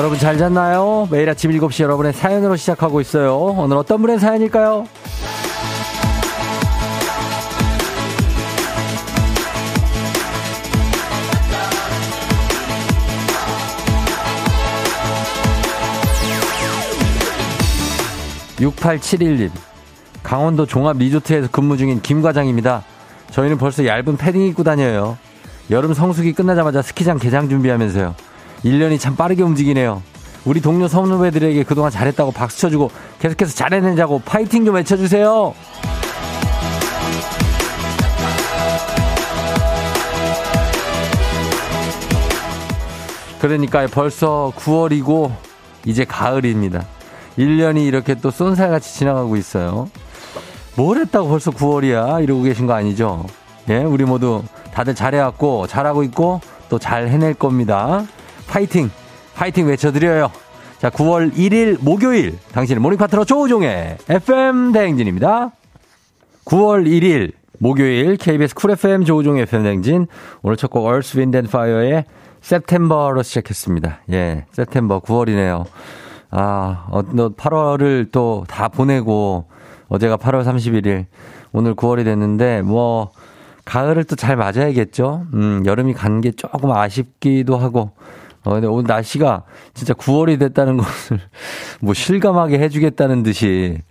여러분 잘 잤나요? 매일 아침 7시 여러분의 사연으로 시작하고 있어요. 오늘 어떤 분의 사연일까요? 6871님, 강원도 종합 리조트에서 근무 중인 김 과장입니다. 저희는 벌써 얇은 패딩 입고 다녀요. 여름 성수기 끝나자마자 스키장 개장 준비하면서요. 1년이 참 빠르게 움직이네요. 우리 동료 선후배들에게 그동안 잘했다고 박수쳐주고 계속해서 잘해내자고 파이팅 좀 외쳐주세요. 그러니까 벌써 9월이고 이제 가을입니다. 1년이 이렇게 또 쏜살같이 지나가고 있어요. 뭘 했다고 벌써 9월이야 이러고 계신 거 아니죠? 예, 우리 모두 다들 잘해왔고 잘하고 있고 또 잘 해낼 겁니다. 파이팅! 파이팅 외쳐드려요. 자, 9월 1일 목요일 당신의 모닝 파트너 조우종의 FM 대행진입니다. 9월 1일 목요일 KBS 쿨 FM 조우종의 FM 대행진, 오늘 첫 곡 Earth, Wind and Fire의 September로 시작했습니다. 예, September 9월이네요. 아, 8월을 또 다 보내고 어제가 8월 31일, 오늘 9월이 됐는데 뭐 가을을 또 잘 맞아야겠죠. 여름이 간 게 조금 아쉽기도 하고, 근데 오늘 날씨가 진짜 9월이 됐다는 것을 뭐 실감하게 해주겠다는 듯이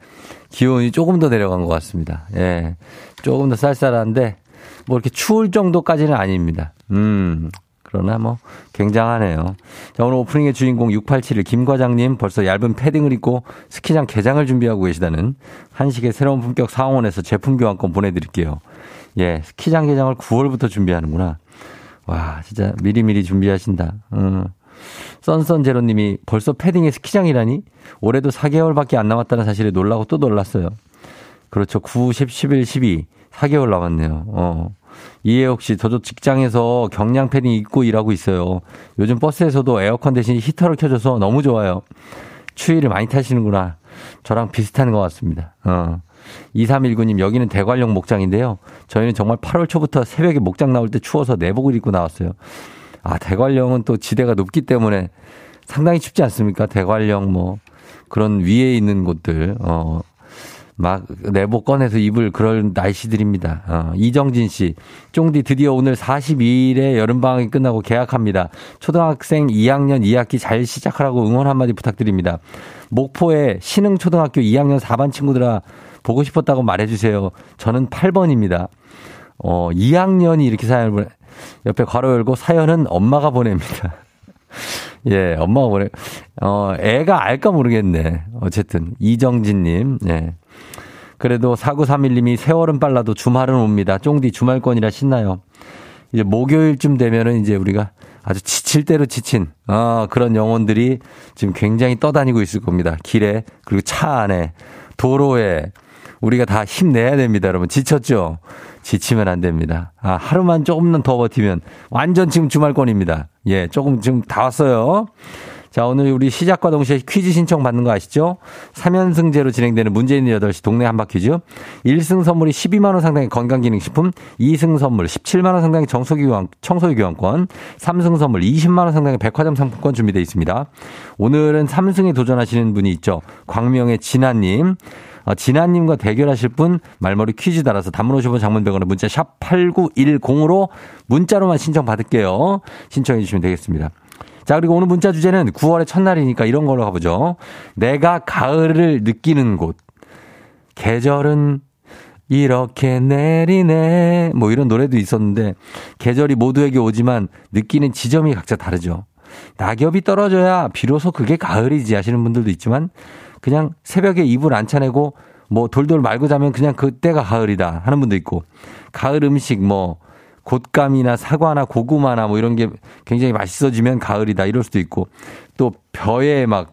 기온이 조금 더 내려간 것 같습니다. 예, 조금 더 쌀쌀한데 뭐 이렇게 추울 정도까지는 아닙니다. 그러나 뭐 굉장하네요. 자, 오늘 오프닝의 주인공 6871 김과장님, 벌써 얇은 패딩을 입고 스키장 개장을 준비하고 계시다는 한식의 새로운 품격 사원에서 제품 교환권 보내드릴게요. 예, 스키장 개장을 9월부터 준비하는구나. 와, 진짜 미리미리 준비하신다. 썬썬제로님이 벌써 패딩에 스키장이라니? 올해도 4개월밖에 안 남았다는 사실에 놀라고 또 놀랐어요. 그렇죠. 9, 10, 11, 12. 4개월 남았네요. 이혜옥 씨, 저도 직장에서 경량 패딩 입고 일하고 있어요. 요즘 버스에서도 에어컨 대신 히터를 켜줘서 너무 좋아요. 추위를 많이 타시는구나. 저랑 비슷한 것 같습니다. 2319님, 여기는 대관령 목장인데요. 저희는 정말 8월 초부터 새벽에 목장 나올 때 추워서 내복을 입고 나왔어요. 아, 대관령은 또 지대가 높기 때문에 상당히 춥지 않습니까? 대관령 뭐 그런 위에 있는 곳들 막 내복 꺼내서 입을 그런 날씨들입니다. 이정진 씨, 쫑디 드디어 오늘 42일에 여름방학이 끝나고 개학합니다. 초등학생 2학년 2학기 잘 시작하라고 응원 한마디 부탁드립니다. 목포의 신흥초등학교 2학년 4반 친구들아 보고 싶었다고 말해주세요. 저는 8번입니다. 2학년이 이렇게 사연을 보내, 옆에 괄호 열고 사연은 엄마가 보냅니다. 예, 엄마가 보내, 애가 알까 모르겠네. 어쨌든, 이정진님, 예. 그래도 4931님이 세월은 빨라도 주말은 옵니다. 쫑디 주말권이라 신나요. 이제 목요일쯤 되면은 이제 우리가 아주 지칠 대로 지친, 그런 영혼들이 지금 굉장히 떠다니고 있을 겁니다. 길에, 그리고 차 안에, 도로에. 우리가 다 힘내야 됩니다, 여러분. 지쳤죠? 지치면 안 됩니다. 아, 하루만 조금만 더 버티면 완전 지금 주말권입니다. 예, 조금 지금 다 왔어요. 자, 오늘 우리 시작과 동시에 퀴즈 신청 받는 거 아시죠? 3연승제로 진행되는 문제 있는 8시 동네 한바 퀴즈. 1승 선물이 12만원 상당의 건강기능식품, 2승 선물 17만원 상당의 청소기 교환권, 3승 선물 20만원 상당의 백화점 상품권 준비되어 있습니다. 오늘은 3승에 도전하시는 분이 있죠. 광명의 진아님. 진아님과 대결하실 분 말머리 퀴즈 달아서 단문 50원, 장문 100원에 문자 샵 8910으로 문자로만 신청 받을게요. 신청해 주시면 되겠습니다. 자, 그리고 오늘 문자 주제는 9월의 첫날이니까 이런 걸로 가보죠. 내가 가을을 느끼는 곳. 계절은 이렇게 내리네. 뭐 이런 노래도 있었는데 계절이 모두에게 오지만 느끼는 지점이 각자 다르죠. 낙엽이 떨어져야 비로소 그게 가을이지 하시는 분들도 있지만, 그냥 새벽에 이불 안 차내고 뭐 돌돌 말고 자면 그냥 그때가 가을이다 하는 분도 있고, 가을 음식 뭐 곶감이나 사과나 고구마나 뭐 이런 게 굉장히 맛있어지면 가을이다 이럴 수도 있고, 또 벼에 막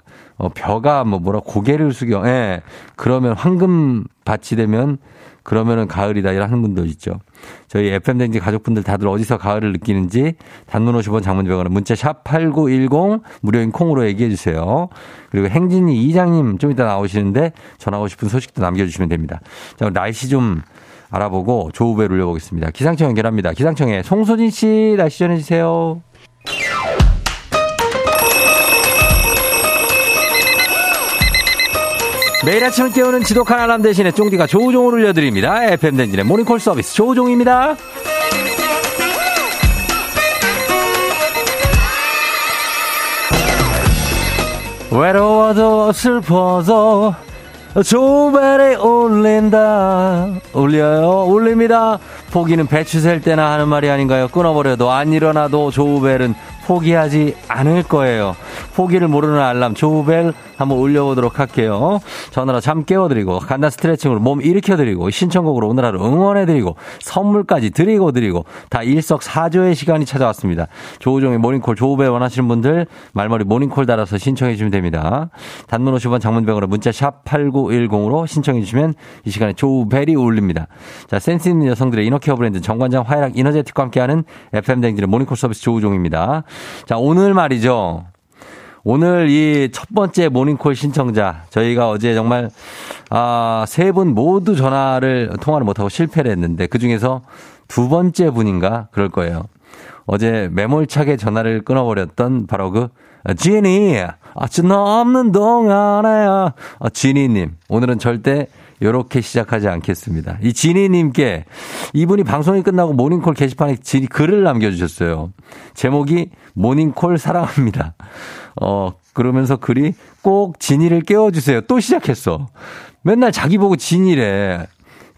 벼가 뭐라 고개를 숙여, 예, 그러면 황금밭이 되면 그러면은 가을이다 이라는 분도 있죠. 저희 FM댕진 가족분들 다들 어디서 가을을 느끼는지 단문 50원, 장문 100원, 문자 샵 8910, 무료인 콩으로 얘기해 주세요. 그리고 행진이 이장님 좀 이따 나오시는데 전하고 싶은 소식도 남겨주시면 됩니다. 자, 날씨 좀 알아보고 조우배 올려보겠습니다. 기상청 연결합니다. 기상청에 송소진 씨, 날씨 전해주세요. 매일 아침을 깨우는 지독한 알람 대신에 쫑디가 조우종을 올려드립니다. FM댕진의 모닝콜 서비스 조우종입니다. 외로워도 슬퍼도 조벨이 울린다. 울려요, 울립니다. 포기는 배추 셀 때나 하는 말이 아닌가요? 끊어버려도 안 일어나도 조우벨은 포기하지 않을 거예요. 포기를 모르는 알람 조우벨 한번 울려보도록 할게요. 전화로 잠 깨워드리고 간단 스트레칭으로 몸 일으켜드리고 신청곡으로 오늘 하루 응원해드리고 선물까지 드리고 다 일석사조의 시간이 찾아왔습니다. 조우종의 모닝콜 조우벨 원하시는 분들 말머리 모닝콜 달아서 신청해주시면 됩니다. 단문 50원 장문병으로 문자 샵 8910으로 신청해주시면 이 시간에 조우벨이 울립니다. 자, 센스 있는 여성들의 이너케어 브랜드 정관장 화이락 이너제틱과 함께하는 FM댕진의 모닝콜 서비스 조우종입니다. 자, 오늘 말이죠. 오늘 이 첫 번째 모닝콜 신청자, 저희가 어제 정말, 세 분 모두 통화를 못하고 실패를 했는데, 그 중에서 두 번째 분인가? 그럴 거예요. 어제 매몰차게 전화를 끊어버렸던 바로 그, 지니! 전화 없는 동안에, 지니님. 오늘은 절대 요렇게 시작하지 않겠습니다. 이 지니님께 이분이 방송이 끝나고 모닝콜 게시판에 글을 남겨주셨어요. 제목이 모닝콜 사랑합니다. 그러면서 글이 꼭 진이를 깨워주세요. 또 시작했어. 맨날 자기 보고 진이래.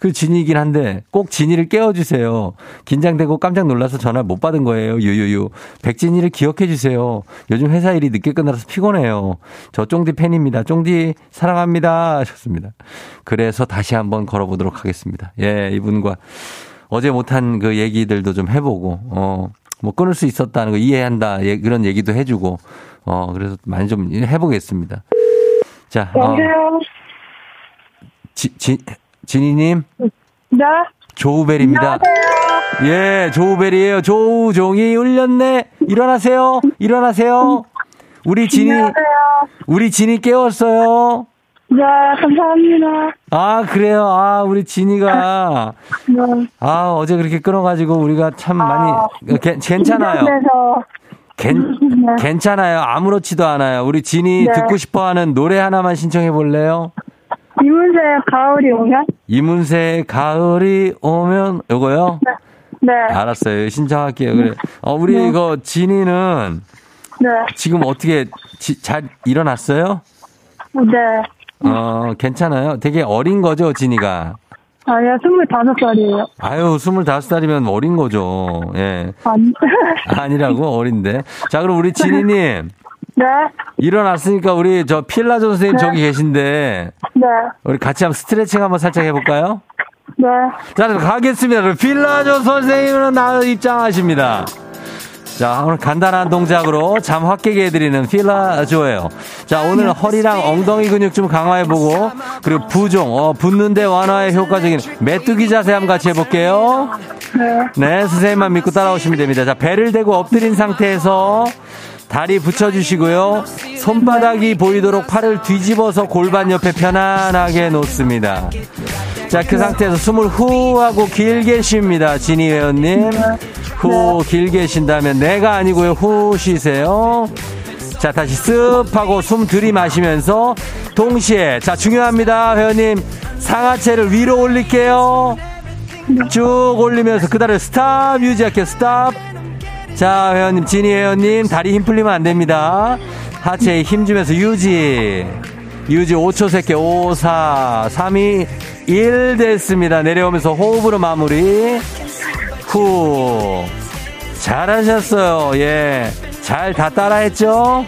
그 진이긴 한데 꼭 진이를 깨워주세요. 긴장되고 깜짝 놀라서 전화 못 받은 거예요. 유유유. 백진이를 기억해주세요. 요즘 회사 일이 늦게 끝나서 피곤해요. 저 쫑디 팬입니다. 쫑디 사랑합니다. 하셨습니다. 그래서 다시 한번 걸어보도록 하겠습니다. 예, 이분과 어제 못한 그 얘기들도 좀 해보고, 뭐 끊을 수 있었다는 거 이해한다. 예, 그런 얘기도 해주고, 그래서 많이 좀 해보겠습니다. 자, 진이님. 네. 조우벨입니다. 안녕하세요. 예, 조우벨이에요. 조우종이 울렸네. 일어나세요. 일어나세요. 우리 진이 깨웠어요. 네, 감사합니다. 아, 그래요. 우리 진이가. 네. 어제 그렇게 끊어가지고 우리가 참 많이. 괜찮아요. 괜찮아요. 아무렇지도 않아요. 우리 진이 네. 듣고 싶어하는 노래 하나만 신청해 볼래요? 이문세의 가을이 오면? 이문세의 가을이 오면, 요거요? 네. 네. 알았어요. 신청할게요. 그래. 우리 네. 이거, 진이는. 네. 지금 어떻게, 잘 일어났어요? 네. 괜찮아요? 되게 어린 거죠, 진이가? 아니요, 25살이에요. 아유, 25살이면 어린 거죠. 예. 아니라고? 어린데. 자, 그럼 우리 진이님. 네. 일어났으니까 우리 저 필라조 선생님 네. 저기 계신데. 네. 우리 같이 한번 스트레칭 한번 살짝 해볼까요? 네. 자, 그럼 가겠습니다. 그럼 필라조 선생님은 입장하십니다. 자, 오늘 간단한 동작으로 잠 확 깨게 해드리는 필라조예요. 자, 오늘 허리랑 엉덩이 근육 좀 강화해보고, 그리고 부종, 붓는데 완화에 효과적인 메뚜기 자세 한번 같이 해볼게요. 네, 선생님만 믿고 따라오시면 됩니다. 자, 배를 대고 엎드린 상태에서 다리 붙여주시고요. 손바닥이 보이도록 팔을 뒤집어서 골반 옆에 편안하게 놓습니다. 자, 그 상태에서 숨을 후 하고 길게 쉽니다. 진이 회원님. 후 길게 쉰다면 내가 아니고요. 후 쉬세요. 자, 다시 쓱 하고 숨 들이마시면서 동시에, 자, 중요합니다. 회원님. 상하체를 위로 올릴게요. 쭉 올리면서 그다음에 스탑 유지할게요. 스탑. 자, 회원님, 진이 회원님, 다리 힘 풀리면 안 됩니다. 하체에 힘 주면서 유지 5초 셀게. 5, 4, 3, 2, 1 됐습니다. 내려오면서 호흡으로 마무리. 후. 잘하셨어요. 예. 잘 다 따라했죠?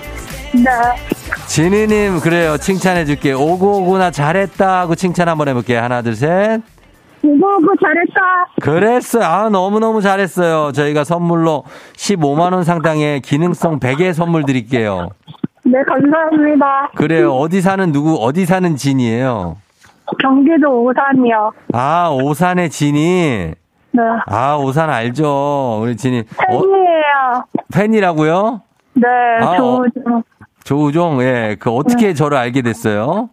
네. 진이님, 그래요. 칭찬해줄게. 오구오구나 잘했다 하고 칭찬 한번 해볼게요. 하나, 둘, 셋. 오구오구 잘했다. 그랬어요. 너무너무 잘했어요. 저희가 선물로 15만원 상당의 기능성 베개 선물 드릴게요. 네, 감사합니다. 그래요. 어디 사는 진이에요? 경기도 오산이요. 오산의 진이? 네. 오산 알죠. 우리 진이. 팬이에요. 팬이라고요? 네, 조우종. 조우종, 예. 어떻게 네. 저를 알게 됐어요?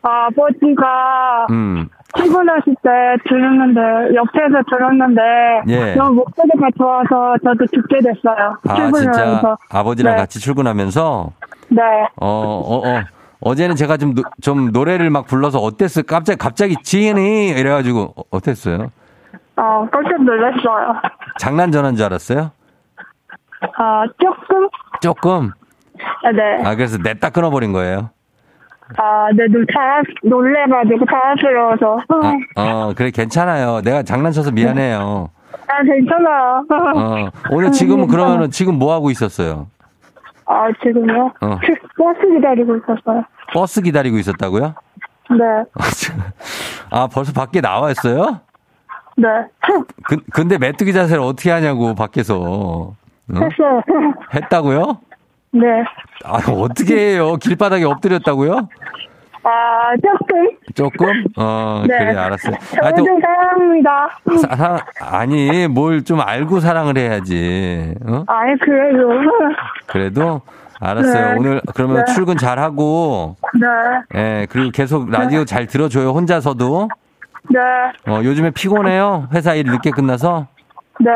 아버지가. 출근하실 때 옆에서 들었는데, 예. 너무 목소리가 좋아서 저도 듣게 됐어요. 출근하면서. 진짜 아버지랑 네. 같이 출근하면서? 네. 어제는 제가 좀 노래를 막 불러서 어땠어요? 갑자기 지니 이래가지고 어땠어요? 깜짝 놀랐어요. 장난 전화인 줄 알았어요? 조금? 네. 아, 그래서 냅다 끊어버린 거예요? 네, 놀래가지고 당황스러워서. 그래, 괜찮아요. 내가 장난쳐서 미안해요. 괜찮아요. 오늘 지금은 그러면은 지금 뭐 하고 있었어요? 지금요? 버스 기다리고 있었어요. 버스 기다리고 있었다고요? 네. 벌써 밖에 나와 있어요? 네. 근데 메뚜기 자세를 어떻게 하냐고, 밖에서. 했어요. 했다고요? 네. 어떻게 해요? 길바닥에 엎드렸다고요? 조금? 네. 그래, 알았어요. 저도 사랑합니다. 아니, 뭘 좀 알고 사랑을 해야지. 아니, 그래도. 그래도? 알았어요. 네. 오늘 그러면 출근 잘하고. 네. 네, 그리고 계속 라디오 잘 들어줘요, 혼자서도. 네. 요즘에 피곤해요? 회사 일 늦게 끝나서? 네.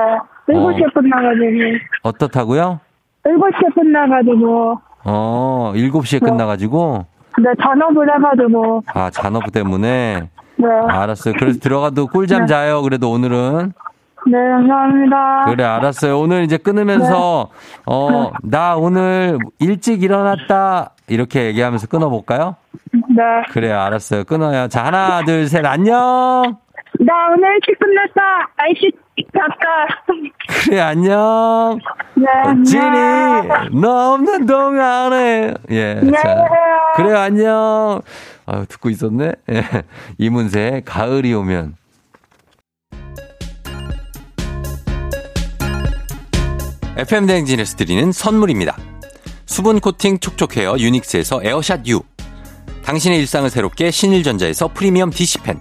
7시에 끝나가지고. 어떻다고요? 7시에 끝나가지고. 7시에 끝나가지고? 네, 잔업을 해가지고. 잔업 때문에? 네. 알았어요. 그래서 들어가도 꿀잠 자요, 그래도 오늘은. 네, 감사합니다. 그래, 알았어요. 오늘 이제 끊으면서, 나 오늘 일찍 일어났다, 이렇게 얘기하면서 끊어볼까요? 네. 그래, 알았어요. 끊어요. 자, 하나, 둘, 셋, 안녕! 나 오늘 일찍 끝났다. 아이씨, 잠깐. 그래, 안녕. 네, 진이, 너 없는 동안에. 예. 네. 자, 그래, 안녕. 듣고 있었네. 예. 이문세의 가을이 오면. FM대행진에서 드리는 선물입니다. 수분 코팅 촉촉헤어 유닉스에서 에어샷 U. 당신의 일상을 새롭게 신일전자에서 프리미엄 DC펜.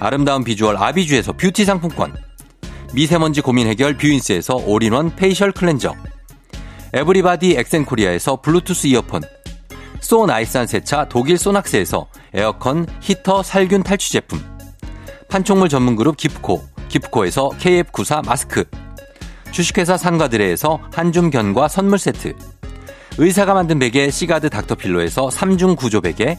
아름다운 비주얼 아비주에서 뷰티 상품권, 미세먼지 고민 해결 뷰인스에서 올인원 페이셜 클렌저, 에브리바디 엑센코리아에서 블루투스 이어폰, 소 나이산 세차 독일 소낙스에서 에어컨 히터 살균 탈취 제품, 판촉물 전문 그룹 기프코에서 KF94 마스크, 주식회사 산과드레에서 한줌 견과 선물 세트, 의사가 만든 베개 시가드 닥터필로에서 3중 구조 베개,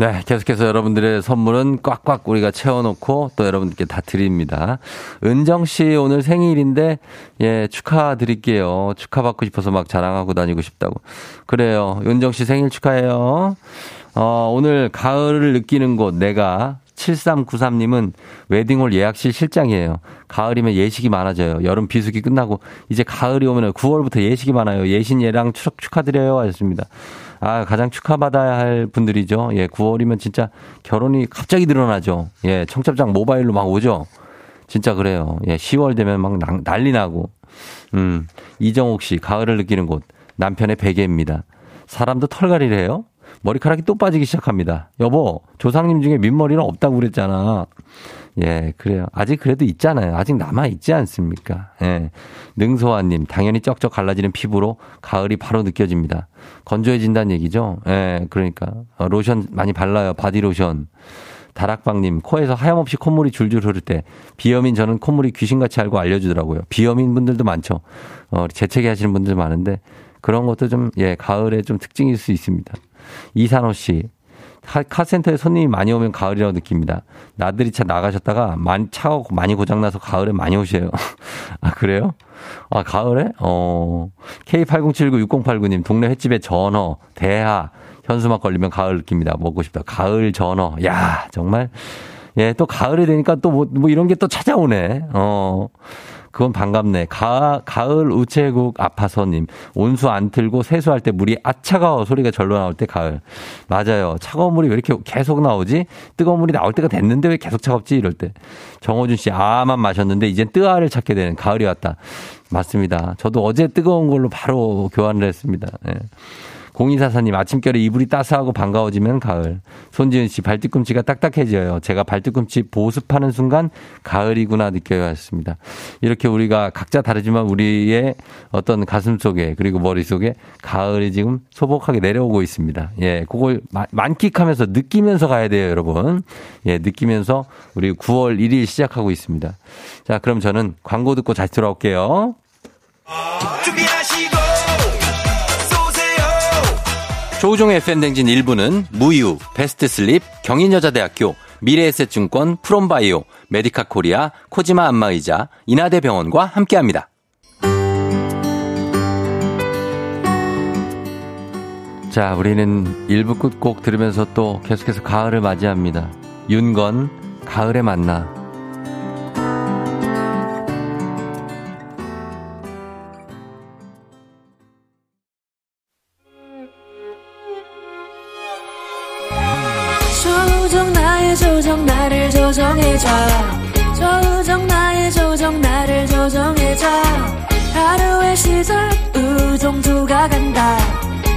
네, 계속해서 여러분들의 선물은 꽉꽉 우리가 채워놓고 또 여러분들께 다 드립니다. 은정 씨 오늘 생일인데, 예, 축하드릴게요. 축하받고 싶어서 막 자랑하고 다니고 싶다고. 그래요. 은정 씨 생일 축하해요. 오늘 가을을 느끼는 곳, 내가. 7393님은 웨딩홀 예약실 실장이에요. 가을이면 예식이 많아져요. 여름 비수기 끝나고 이제 가을이 오면 9월부터 예식이 많아요. 예신 예랑 축하드려요 하셨습니다. 가장 축하받아야 할 분들이죠. 예, 9월이면 진짜 결혼이 갑자기 늘어나죠. 예, 청첩장 모바일로 막 오죠. 진짜 그래요. 예, 10월 되면 막 난리 나고. 이정옥 씨, 가을을 느끼는 곳. 남편의 베개입니다. 사람도 털갈이래요. 머리카락이 또 빠지기 시작합니다. 여보, 조상님 중에 민머리는 없다고 그랬잖아. 예, 그래요. 아직 그래도 있잖아요. 아직 남아있지 않습니까? 예. 능소아님, 당연히 쩍쩍 갈라지는 피부로 가을이 바로 느껴집니다. 건조해진다는 얘기죠? 예, 그러니까. 로션 많이 발라요. 바디로션. 다락방님, 코에서 하염없이 콧물이 줄줄 흐를 때, 비염인 저는 콧물이 귀신같이 알고 알려주더라고요. 비염인 분들도 많죠. 재채기 하시는 분들 많은데, 그런 것도 좀, 예, 가을에 좀 특징일 수 있습니다. 이산호 씨. 카센터에 손님이 많이 오면 가을이라고 느낍니다. 나들이 차 나가셨다가 차가 많이 고장나서 가을에 많이 오셔요. 아, 그래요? 아, 가을에? K80796089님, 동네 횟집에 전어, 대하, 현수막 걸리면 가을 느낍니다. 먹고 싶다. 가을 전어. 야, 정말. 예, 또 가을이 되니까 또 뭐 이런 게 또 찾아오네. 그건 반갑네. 가을 우체국 아파서님. 온수 안 틀고 세수할 때 물이 아차가워 소리가 절로 나올 때 가을. 맞아요. 차가운 물이 왜 이렇게 계속 나오지? 뜨거운 물이 나올 때가 됐는데 왜 계속 차갑지? 이럴 때. 정호준 씨 아만 마셨는데 이젠 뜨아를 찾게 되는 가을이 왔다. 맞습니다. 저도 어제 뜨거운 걸로 바로 교환을 했습니다. 예. 0244님, 아침결에 이불이 따스하고 반가워지면 가을. 손지은 씨, 발뒤꿈치가 딱딱해져요. 제가 발뒤꿈치 보습하는 순간 가을이구나 느껴야 했습니다. 이렇게 우리가 각자 다르지만 우리의 어떤 가슴 속에 그리고 머릿속에 가을이 지금 소복하게 내려오고 있습니다. 예, 그걸 만끽하면서 느끼면서 가야 돼요, 여러분. 예, 느끼면서 우리 9월 1일 시작하고 있습니다. 자, 그럼 저는 광고 듣고 다시 돌아올게요. 준비하시고 조우종의 FM댕진 1부는 무유, 베스트슬립, 경인여자대학교, 미래에셋증권, 프롬바이오, 메디카코리아, 코지마 안마의자, 이나대 병원과 함께합니다. 자, 우리는 1부 끝곡 들으면서 또 계속해서 가을을 맞이합니다. 윤건, 가을에 만나. 조정 나를 조정해줘 조정 나의 조정 나를 조정해줘 하루의 시절 우정조가 간다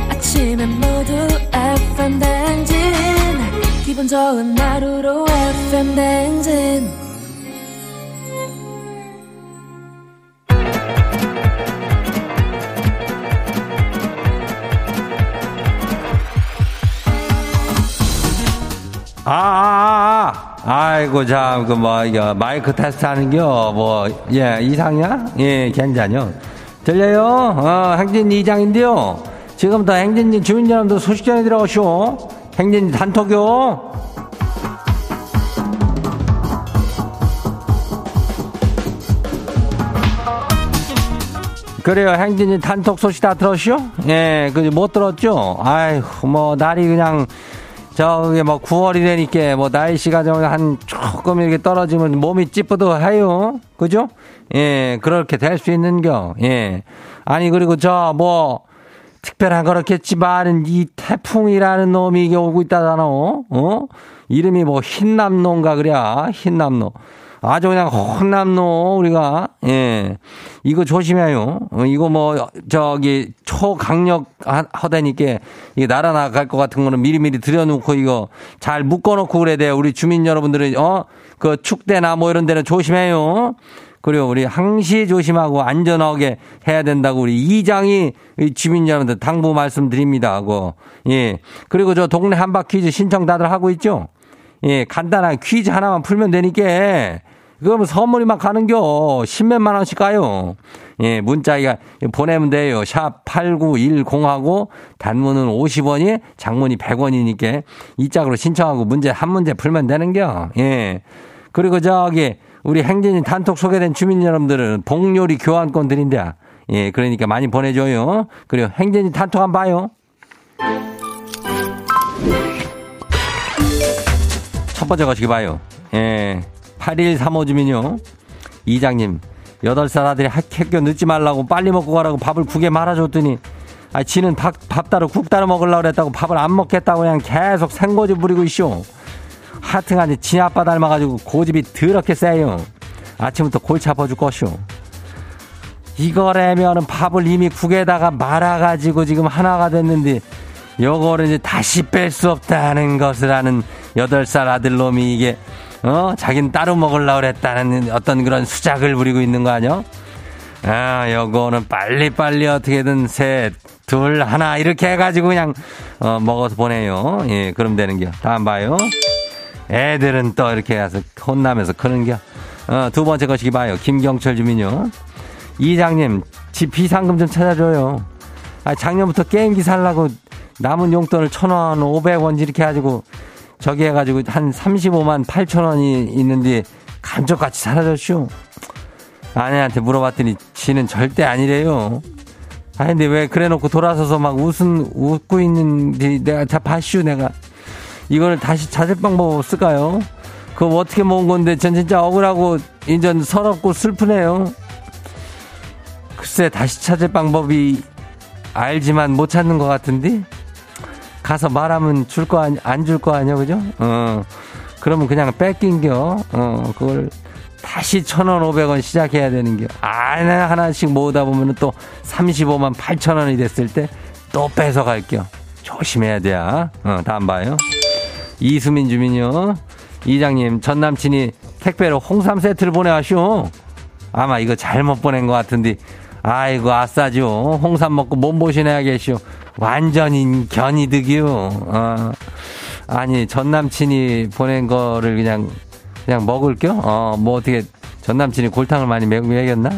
아침엔 모두 FM 댕진 기분 좋은 하루로 FM 댕진 아이고, 참, 이거, 마이크 테스트 하는겨, 예, 이상이야? 예, 괜찮요. 들려요? 행진이 이장인데요. 지금부터 행진이 주민 여러분들 소식 전해드려오쇼. 행진이 단톡요. 그래요, 행진이 단톡 소식 다 들었쇼? 예, 그지, 못 들었죠? 아이고, 날이 그냥, 저기 9월이 되니까 날씨가 좀 한 조금 이렇게 떨어지면 몸이 찌뿌드해요. 그죠? 예, 그렇게 될 수 있는겨. 예. 아니, 그리고 특별한 그렇겠지만은 이 태풍이라는 놈이 이게 오고 있다잖아. 이름이 흰남노인가 그래. 흰남노. 아주 그냥 혼남노, 우리가. 예. 이거 조심해요. 이거 초강력 허대니까, 이게 날아나갈 것 같은 거는 미리미리 들여놓고, 이거 잘 묶어놓고 그래야 돼요. 우리 주민 여러분들은, 축대나 이런 데는 조심해요. 그리고 우리 항시 조심하고 안전하게 해야 된다고 우리 이장이 주민 여러분들 당부 말씀드립니다. 하고, 예. 그리고 저 동네 한바 퀴즈 신청 다들 하고 있죠? 예, 간단한 퀴즈 하나만 풀면 되니까. 그러면 선물이 막 가는겨. 10몇만 원씩 가요. 예, 문자 보내면 돼요. 샵 8910하고 단문은 50원이 장문이 100원이니까 이 짝으로 신청하고 한 문제 풀면 되는겨. 예. 그리고 우리 행진이 단톡 소개된 주민 여러분들은 복요리 교환권 드린다. 예, 그러니까 많이 보내줘요. 그리고 행진이 단톡 한번 봐요. 첫 번째 거시기 봐요. 예. 8135 주민요. 이장님, 8살 아들이 학교 늦지 말라고 빨리 먹고 가라고 밥을 국에 말아줬더니, 지는 밥 따로 국 따로 먹으려고 그랬다고 밥을 안 먹겠다고 그냥 계속 생고집 부리고 있쇼. 하여튼간에 지 아빠 닮아가지고 고집이 더럽게 세요. 아침부터 골치 아파 줄 것이오. 이거라면은 밥을 이미 국에다가 말아가지고 지금 하나가 됐는데, 요거를 이제 다시 뺄 수 없다는 것을 아는 8살 아들 놈이 이게, 자기는 따로 먹으려고 했다는 어떤 그런 수작을 부리고 있는 거 아뇨? 아, 요거는 빨리빨리 어떻게든 셋, 둘, 하나, 이렇게 해가지고 그냥, 먹어서 보내요. 예, 그럼 되는겨. 다음 봐요. 애들은 또 이렇게 해서 혼나면서 크는겨. 두 번째 거시기 봐요. 김경철 주민요. 이장님, 집 비상금 좀 찾아줘요. 아, 작년부터 게임기 살라고 남은 용돈을 1,000원, 500원 이렇게 해가지고 저기 해가지고 한 35만 8,000원이 있는데 감쪽같이 사라졌슈. 아내한테 물어봤더니 지는 절대 아니래요. 아 근데 왜 그래 놓고 돌아서서 막 웃고 있는데 내가 다 봤슈. 내가 이걸 다시 찾을 방법 없을까요? 그거 어떻게 모은 건데 전 진짜 억울하고 인전 서럽고 슬프네요. 글쎄 다시 찾을 방법이 알지만 못 찾는 것 같은데 가서 말하면 줄 거 아니 안 줄 거 아니야 그죠? 그러면 그냥 뺏긴겨. 그걸 다시 1,500원 시작해야 되는겨. 아나 하나씩 모으다 보면은 또 35만 8,000원이 됐을 때 또 뺏어갈겨. 조심해야 돼요. 다음 봐요. 이수민 주민요. 이장님 전 남친이 택배로 홍삼 세트를 보내왔슈. 아마 이거 잘못 보낸 것 같은데 아이고 아싸죠. 홍삼 먹고 몸보신해야겠슈. 완전히 견이득이요. 아니 전 남친이 보낸 거를 그냥 먹을겨? 뭐 어떻게 전 남친이 골탕을 많이 먹였나?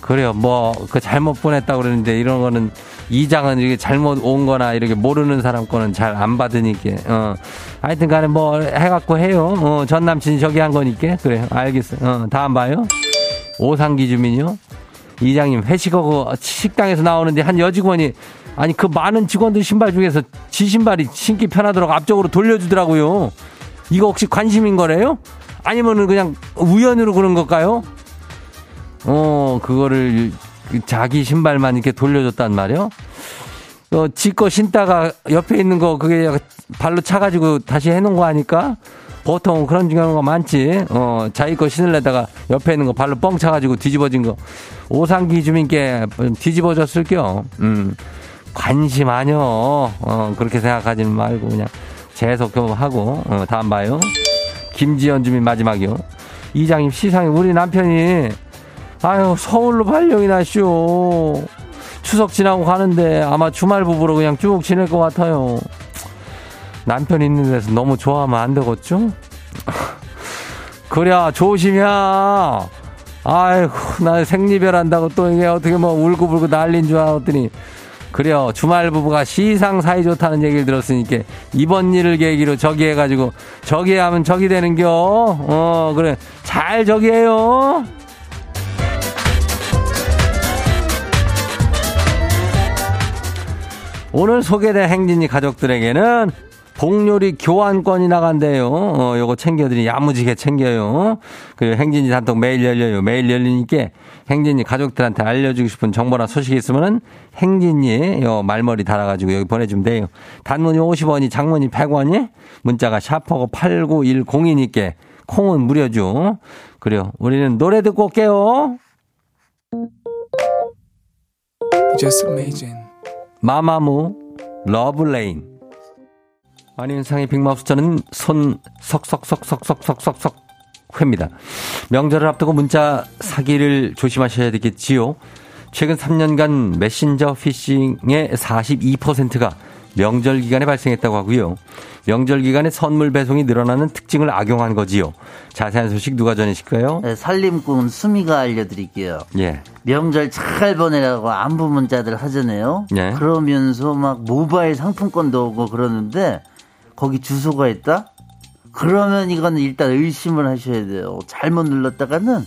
그래요. 뭐 그 잘못 보냈다고 그러는데 이런 거는 이장은 이렇게 잘못 온 거나 이렇게 모르는 사람 거는 잘 안 받으니까. 하여튼 간에 뭐 해갖고 해요. 전 남친이 저기 한 거니까. 그래요. 알겠어요. 다음 봐요. 오상기 주민이요. 이장님 회식하고 식당에서 나오는데 한 여직원이 아니 그 많은 직원들 신발 중에서 지 신발이 신기 편하도록 앞쪽으로 돌려주더라고요. 이거 혹시 관심인 거래요? 아니면은 그냥 우연으로 그런 걸까요? 그거를 자기 신발만 이렇게 돌려줬단 말이요? 지 거 신다가 옆에 있는 거 그게 발로 차가지고 다시 해놓은 거 아닐까? 보통 그런 경우가 많지. 자기 거 신으려다가 옆에 있는 거 발로 뻥 차가지고 뒤집어진 거. 오상기 주민께 뒤집어졌을게요. 관심 아뇨. 그렇게 생각하지 말고 그냥 재석 경험하고. 다음 봐요. 김지연 주민 마지막이요. 이장님 시상에 우리 남편이 아유 서울로 발령이 났쇼. 추석 지나고 가는데 아마 주말 부부로 그냥 쭉 지낼 것 같아요. 남편 있는 데서 너무 좋아하면 안 되겠죠? 그래 조심이야. 아이고 나 생리별한다고 또 이게 어떻게 뭐 울고불고 난리인 줄 알았더니 그래요. 주말 부부가 시상 사이좋다는 얘기를 들었으니까 이번 일을 계기로 저기 해가지고 저기 하면 저기 되는겨. 그래 잘 저기 해요. 오늘 소개된 행진이 가족들에게는 복요리 교환권이 나간대요. 요거 챙겨드리니 야무지게 챙겨요. 그리고 행진이 단톡 매일 열려요. 매일 열리니까 행진이 가족들한테 알려주고 싶은 정보나 소식이 있으면은 행진이 요 말머리 달아가지고 여기 보내주면 돼요. 단문이 50원이 장문이 100원이 문자가 샤퍼고 89102니까 콩은 무료죠. 그래요. 우리는 노래 듣고 올게요. Just amazing. 마마무 러블레인. 안윤상의 빅마우스. 저는 손석석 회입니다. 명절을 앞두고 문자 사기를 조심하셔야 되겠지요. 최근 3년간 메신저 피싱의 42%가 명절 기간에 발생했다고 하고요. 명절 기간에 선물 배송이 늘어나는 특징을 악용한 거지요. 자세한 소식 누가 전해실까요? 네, 살림꾼 수미가 알려드릴게요. 예. 명절 잘 보내라고 안부 문자들 하잖아요. 예. 그러면서 막 모바일 상품권도 오고 그러는데 거기 주소가 있다? 그러면 이거는 일단 의심을 하셔야 돼요. 잘못 눌렀다가는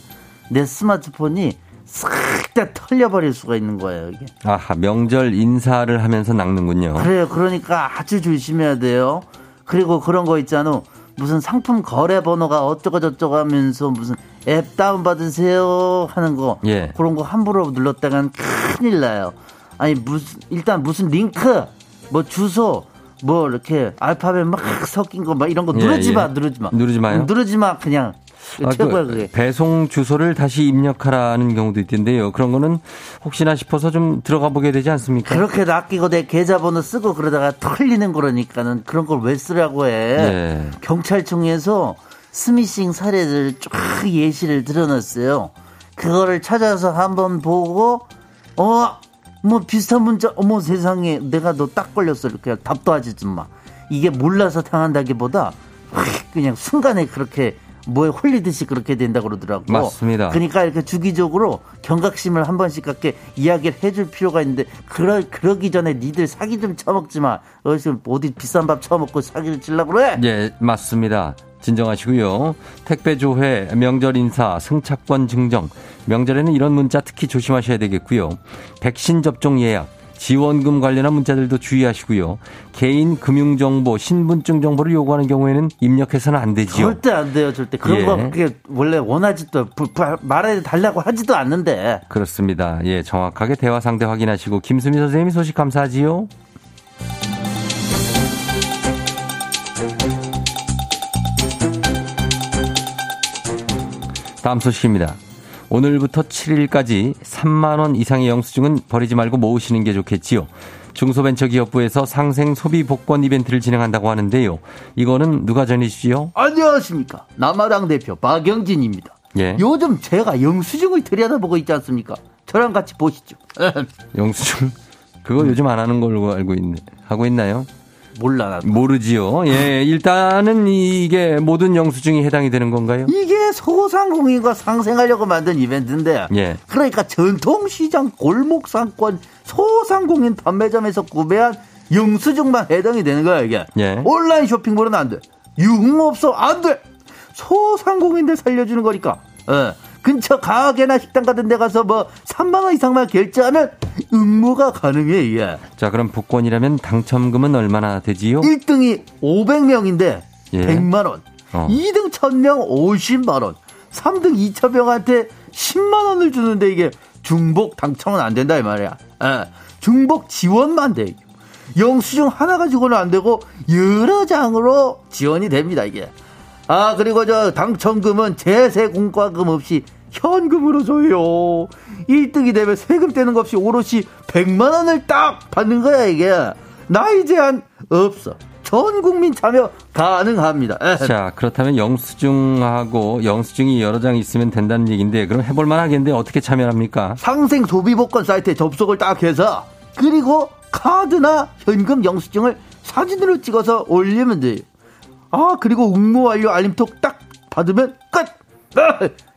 내 스마트폰이 싹 다 털려버릴 수가 있는 거예요. 이게. 아하, 명절 인사를 하면서 낚는군요. 그래요. 그러니까 아주 조심해야 돼요. 그리고 그런 거 있잖아. 무슨 상품 거래 번호가 어쩌고 저쩌고 하면서 무슨 앱 다운받으세요 하는 거. 예. 그런 거 함부로 눌렀다간 큰일 나요. 아니 무슨 링크 뭐 주소 뭐 이렇게 알파벳 막 섞인 거 막 이런 거 누르지 마 그냥. 최고야, 그게. 배송 주소를 다시 입력하라는 경우도 있던데요. 그런 거는 혹시나 싶어서 좀 들어가 보게 되지 않습니까? 그렇게 낚이고 내 계좌번호 쓰고 그러다가 털리는 거라니까는 그런 걸 왜 쓰라고 해. 네. 경찰청에서 스미싱 사례들 쫙 예시를 드러냈어요. 그거를 찾아서 한번 보고 뭐 비슷한 문자 어머 세상에 내가 너 딱 걸렸어 이렇게 답도 하지 좀 마. 이게 몰라서 당한다기보다 그냥 순간에 그렇게 뭐에 홀리듯이 그렇게 된다고 그러더라고요. 맞습니다. 그러니까 이렇게 주기적으로 경각심을 한 번씩 갖게 이야기를 해줄 필요가 있는데 그러기 전에 니들 사기 좀 처먹지 마. 어디 비싼 밥 처먹고 사기를 치려고 그래? 예, 맞습니다. 진정하시고요. 택배 조회, 명절 인사, 승차권 증정. 명절에는 이런 문자 특히 조심하셔야 되겠고요. 백신 접종 예약, 지원금 관련한 문자들도 주의하시고요. 개인 금융정보, 신분증 정보를 요구하는 경우에는 입력해서는 안 되지요. 절대 안 돼요. 절대. 그런 거 그게 원래 원하지도 말해 달라고 하지도 않는데. 그렇습니다. 예, 정확하게 대화 상대 확인하시고. 김수미 선생님 소식 감사하지요. 다음 소식입니다. 오늘부터 7일까지 3만 원 이상의 영수증은 버리지 말고 모으시는 게 좋겠지요. 중소벤처기업부에서 상생 소비 복권 이벤트를 진행한다고 하는데요. 이거는 누가 전해주시죠? 안녕하십니까. 남아당 대표 박영진입니다. 예. 요즘 제가 영수증을 들여다보고 있지 않습니까? 저랑 같이 보시죠. 영수증? 그거 요즘 안 하는 걸로 알고 있는데. 하고 있나요? 몰라, 나도. 모르지요. 예, 일단은 이게 모든 영수증이 해당이 되는 건가요? 이게 소상공인과 상생하려고 만든 이벤트인데, 예. 그러니까 전통시장 골목 상권 소상공인 판매점에서 구매한 영수증만 해당이 되는 거야, 이게. 예. 온라인 쇼핑몰은 안 돼. 유흥업소 안 돼. 소상공인들 살려주는 거니까. 예. 근처 가게나 식당 같은 데 가서 3만 원 이상만 결제하면 응모가 가능해, 이게. 자, 그럼 복권이라면 당첨금은 얼마나 되지요? 1등이 500명인데 예. 100만 원. 2등 1000명 50만 원. 3등 2000명한테 10만 원을 주는데 이게 중복 당첨은 안 된다 이 말이야. 예. 중복 지원만 돼. 영수증 하나 가지고는 안 되고 여러 장으로 지원이 됩니다, 이게. 아, 그리고 당첨금은 제세공과금 없이 현금으로 줘요. 1등이 되면 세금 떼는 것 없이 오롯이 100만 원을 딱 받는 거야, 이게. 나이 제한 없어. 전 국민 참여 가능합니다. 자, 그렇다면 영수증하고 영수증이 여러 장 있으면 된다는 얘기인데, 그럼 해볼만 하겠는데 어떻게 참여합니까? 상생 소비복권 사이트에 접속을 딱 해서, 그리고 카드나 현금 영수증을 사진으로 찍어서 올리면 돼요. 아, 그리고 응모 완료 알림톡 딱 받으면 끝.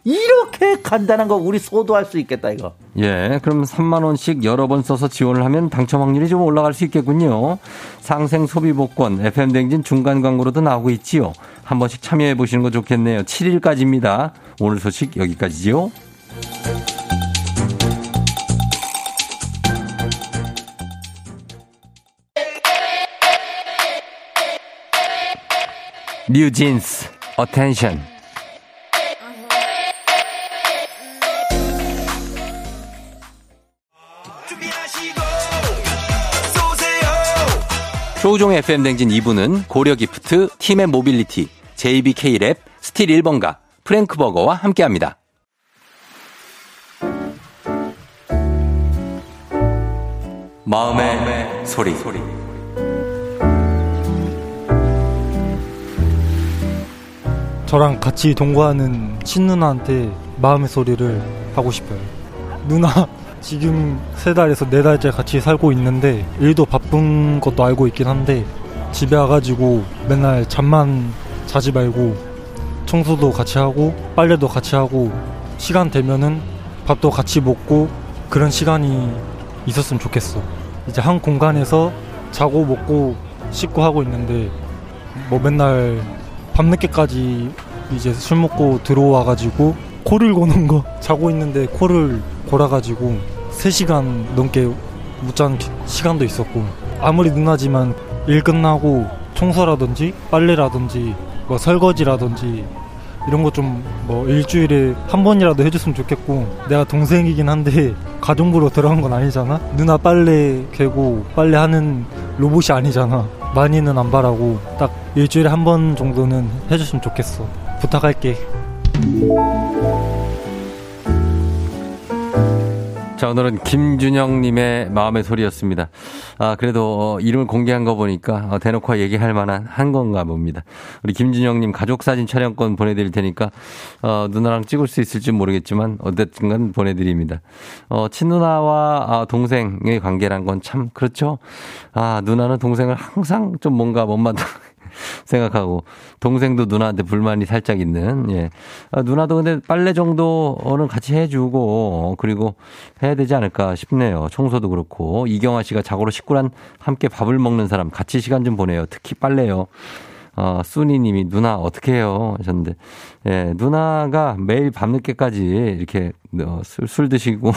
이렇게 간단한 거 우리 소도할 수 있겠다, 이거. 예, 그럼 3만 원씩 여러 번 써서 지원을 하면 당첨 확률이 좀 올라갈 수 있겠군요. 상생 소비복권 FM댕진 중간 광고로도 나오고 있지요. 한 번씩 참여해 보시는 거 좋겠네요. 7일까지입니다. 오늘 소식 여기까지지요. 뉴진스, 어텐션. 조우종의 FM댕진 2부는 고려기프트, 팀의 모빌리티, JBK랩, 스틸 1번가, 프랭크버거와 함께합니다. 마음의 소리. 저랑 같이 동거하는 친누나한테 마음의 소리를 하고 싶어요. 누나, 지금 3달에서 4달째 같이 살고 있는데 일도 바쁜 것도 알고 있긴 한데 집에 와가지고 맨날 잠만 자지 말고 청소도 같이 하고 빨래도 같이 하고 시간 되면은 밥도 같이 먹고 그런 시간이 있었으면 좋겠어. 이제 한 공간에서 자고 먹고 씻고 하고 있는데 맨날 밤늦게까지 이제 술 먹고 들어와가지고 코를 고는 거, 자고 있는데 코를 골아가지고 3시간 넘게 못 잔 시간도 있었고, 아무리 누나지만 일 끝나고 청소라든지 빨래라든지 설거지라든지 이런 거 좀 일주일에 한 번이라도 해줬으면 좋겠고, 내가 동생이긴 한데 가정부로 들어간 건 아니잖아. 누나 빨래 개고 빨래하는 로봇이 아니잖아. 많이는 안 바라고 딱 일주일에 한 번 정도는 해줬으면 좋겠어. 부탁할게. 자, 오늘은 김준영님의 마음의 소리였습니다. 아, 그래도 이름을 공개한 거 보니까 대놓고 얘기할 만한 한 건가 봅니다. 우리 김준영님 가족사진 촬영권 보내드릴 테니까 누나랑 찍을 수 있을지 모르겠지만 어쨌든 보내드립니다. 친누나와 동생의 관계란 건 참 그렇죠. 아, 누나는 동생을 항상 좀 뭔가 못마땅하게 생각하고, 동생도 누나한테 불만이 살짝 있는, 예. 아, 누나도 근데 빨래 정도는 같이 해주고, 그리고 해야 되지 않을까 싶네요. 청소도 그렇고. 이경아 씨가 자고로 식구랑 함께 밥을 먹는 사람 같이 시간 좀 보내요. 특히 빨래요. 순이 님이 누나 어떻게 해요? 하셨는데, 예, 누나가 매일 밤늦게까지 이렇게 술 드시고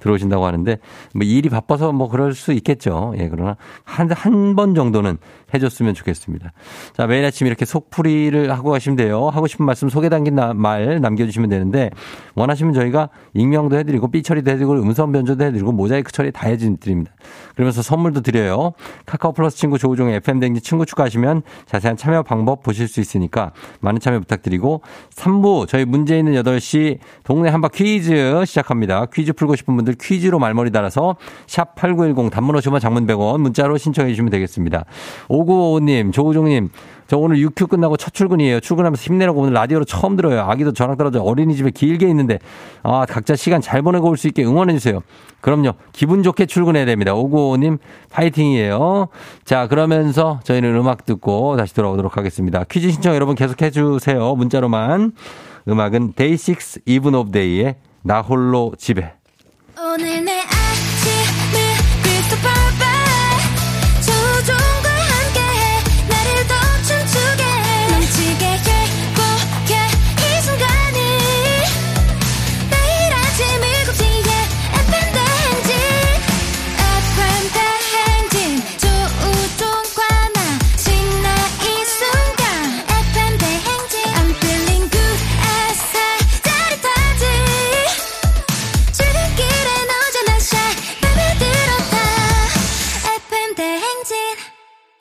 들어오신다고 하는데, 뭐 일이 바빠서 뭐 그럴 수 있겠죠. 예, 그러나 한 번 정도는 해줬으면 좋겠습니다. 자, 매일 아침 이렇게 속풀이를 하고 가시면 돼요. 하고 싶은 말씀, 소개 담긴 말 남겨주시면 되는데, 원하시면 저희가 익명도 해드리고, 삐처리도 해드리고, 음성 변조도 해드리고, 모자이크 처리 다 해드립니다. 그러면서 선물도 드려요. 카카오 플러스 친구 조우종의 FM댕진 친구 추가하시면 자세한 참여 방법 보실 수 있으니까 많은 참여 부탁드리고, 3부 저희 문제 있는 8시 동네 한바 퀴즈 시작합니다. 퀴즈 풀고 싶은 분들 퀴즈로 말머리 달아서 샵 8910 단문 50원 장문 100원 문자로 신청해 주시면 되겠습니다. 5955님, 조우종님, 저 오늘 6큐 끝나고 첫 출근이에요. 출근하면서 힘내라고 오늘 라디오로 처음 들어요. 아기도 저랑 떨어져 어린이집에 길게 있는데, 아, 각자 시간 잘 보내고 올 수 있게 응원해 주세요. 그럼요. 기분 좋게 출근해야 됩니다. 5955님 파이팅이에요. 자, 그러면서 저희는 음악 듣고 다시 돌아오도록 하겠습니다. 퀴즈 신청 여러분 계속해 주세요. 문자로만. 음악은 데이식스 이븐 오브 데이의 나 홀로 집에. 오늘 내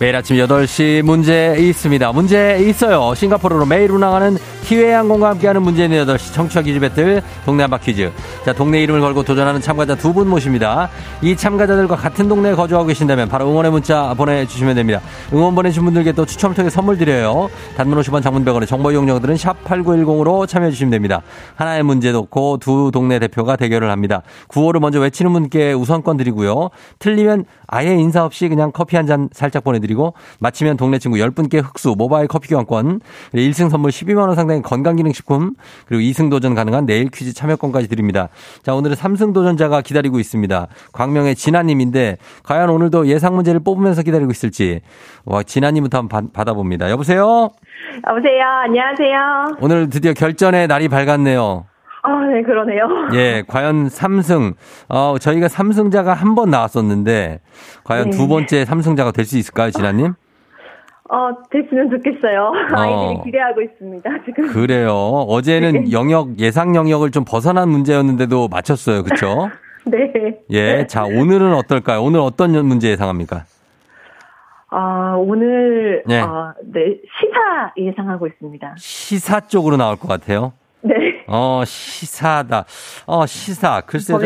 매일 아침 8시 문제 있습니다. 문제 있어요. 싱가포르로 매일 운항하는 티웨이항공과 함께하는 문제 있는 8시 청취자 퀴즈 배틀 동네 한바 퀴즈. 자, 동네 이름을 걸고 도전하는 참가자 두 분 모십니다. 이 참가자들과 같은 동네에 거주하고 계신다면 바로 응원의 문자 보내주시면 됩니다. 응원 보내주신 분들께 또 추첨을 통해 선물 드려요. 단문 50원, 장문 100원의 정보 이용료들은 샵 8910으로 참여해주시면 됩니다. 하나의 문제 놓고 두 동네 대표가 대결을 합니다. 구호를 먼저 외치는 분께 우선권 드리고요. 틀리면 아예 인사 없이 그냥 커피 한 잔 살짝 보내드리고, 그리고 마치면 동네 친구 10분께 흑수 모바일 커피 교환권, 1승 선물 12만원 상당의 건강기능식품, 그리고 2승 도전 가능한 내일 퀴즈 참여권까지 드립니다. 자, 오늘은 3승 도전자가 기다리고 있습니다. 광명의 진아님인데 과연 오늘도 예상 문제를 뽑으면서 기다리고 있을지. 와, 진아님부터 한번 받아봅니다. 여보세요? 여보세요? 안녕하세요. 오늘 드디어 결전의 날이 밝았네요. 아, 네, 그러네요. 예, 과연 3승. 저희가 3승자가 한 번 나왔었는데, 과연 네. 두 번째 3승자가 될 수 있을까요, 진아님? 됐으면 좋겠어요. 아이들이 기대하고 있습니다, 지금. 그래요. 어제는 예상 영역을 좀 벗어난 문제였는데도 맞췄어요, 그쵸? 네. 예, 자, 오늘은 어떨까요? 오늘 어떤 문제 예상합니까? 오늘, 네. 시사 예상하고 있습니다. 시사 쪽으로 나올 것 같아요. 네. 시사다. 시사. 글쎄요.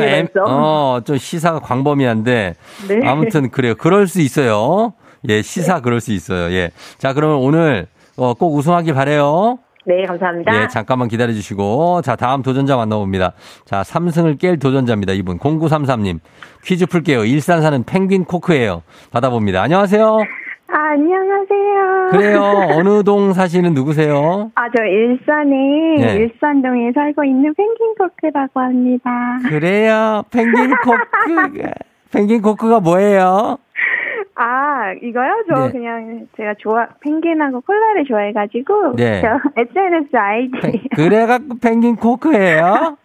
좀 시사가 광범위한데. 네. 아무튼 그래요. 그럴 수 있어요. 예, 시사 네. 그럴 수 있어요. 예. 자, 그러면 오늘 꼭 우승하길 바래요. 네, 감사합니다. 예, 잠깐만 기다려 주시고. 자, 다음 도전자 만나봅니다. 자, 3승을 깰 도전자입니다. 이분 0933님. 퀴즈 풀게요. 일산 사는 펭귄 코크예요. 받아봅니다. 안녕하세요. 안녕하세요. 그래요. 어느 동 사시는 누구세요? 저 일산동에 살고 있는 펭귄코크라고 합니다. 그래요. 펭귄코크가 뭐예요? 이거요? 네. 제가 펭귄하고 콜라를 좋아해가지고. 네. 저 SNS 아이디. 그래갖고 펭귄코크예요?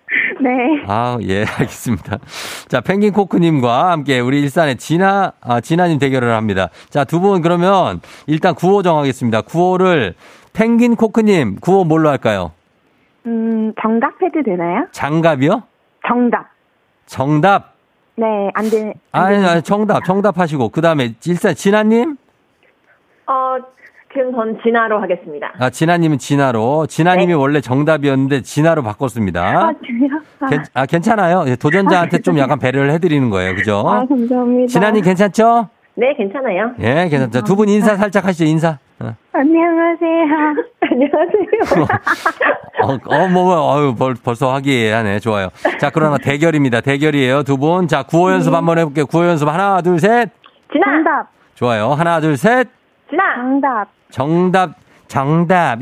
네. 예, 알겠습니다. 자, 펭귄코크님과 함께 우리 일산의 진아님 대결을 합니다. 자, 두 분 그러면 일단 구호 정하겠습니다. 구호를 펭귄코크님 구호 뭘로 할까요? 정답 해도 되나요? 장갑이요? 정답. 네, 안 돼. 정답 하시고. 그 다음에 일산 진아님? 전 진아로 하겠습니다. 아, 진아님은 진아로. 진아님이 네. 원래 정답이었는데 진아로 바꿨습니다. 아, 그래요? 아, 괜찮아요. 도전자한테 좀 약간 배려를 해드리는 거예요. 그죠? 아, 감사합니다. 진아님 괜찮죠? 네, 괜찮아요. 예, 괜찮죠. 두 분 인사 살짝 하시죠, 인사. 어. 안녕하세요. 안녕하세요. 벌써 화기애애하네. 좋아요. 자, 그러나 대결입니다. 대결이에요. 두 분. 자, 구호 연습 한번 해볼게요. 구호 연습. 하나, 둘, 셋. 진아. 정답. 좋아요. 하나, 둘, 셋. 진아. 정답.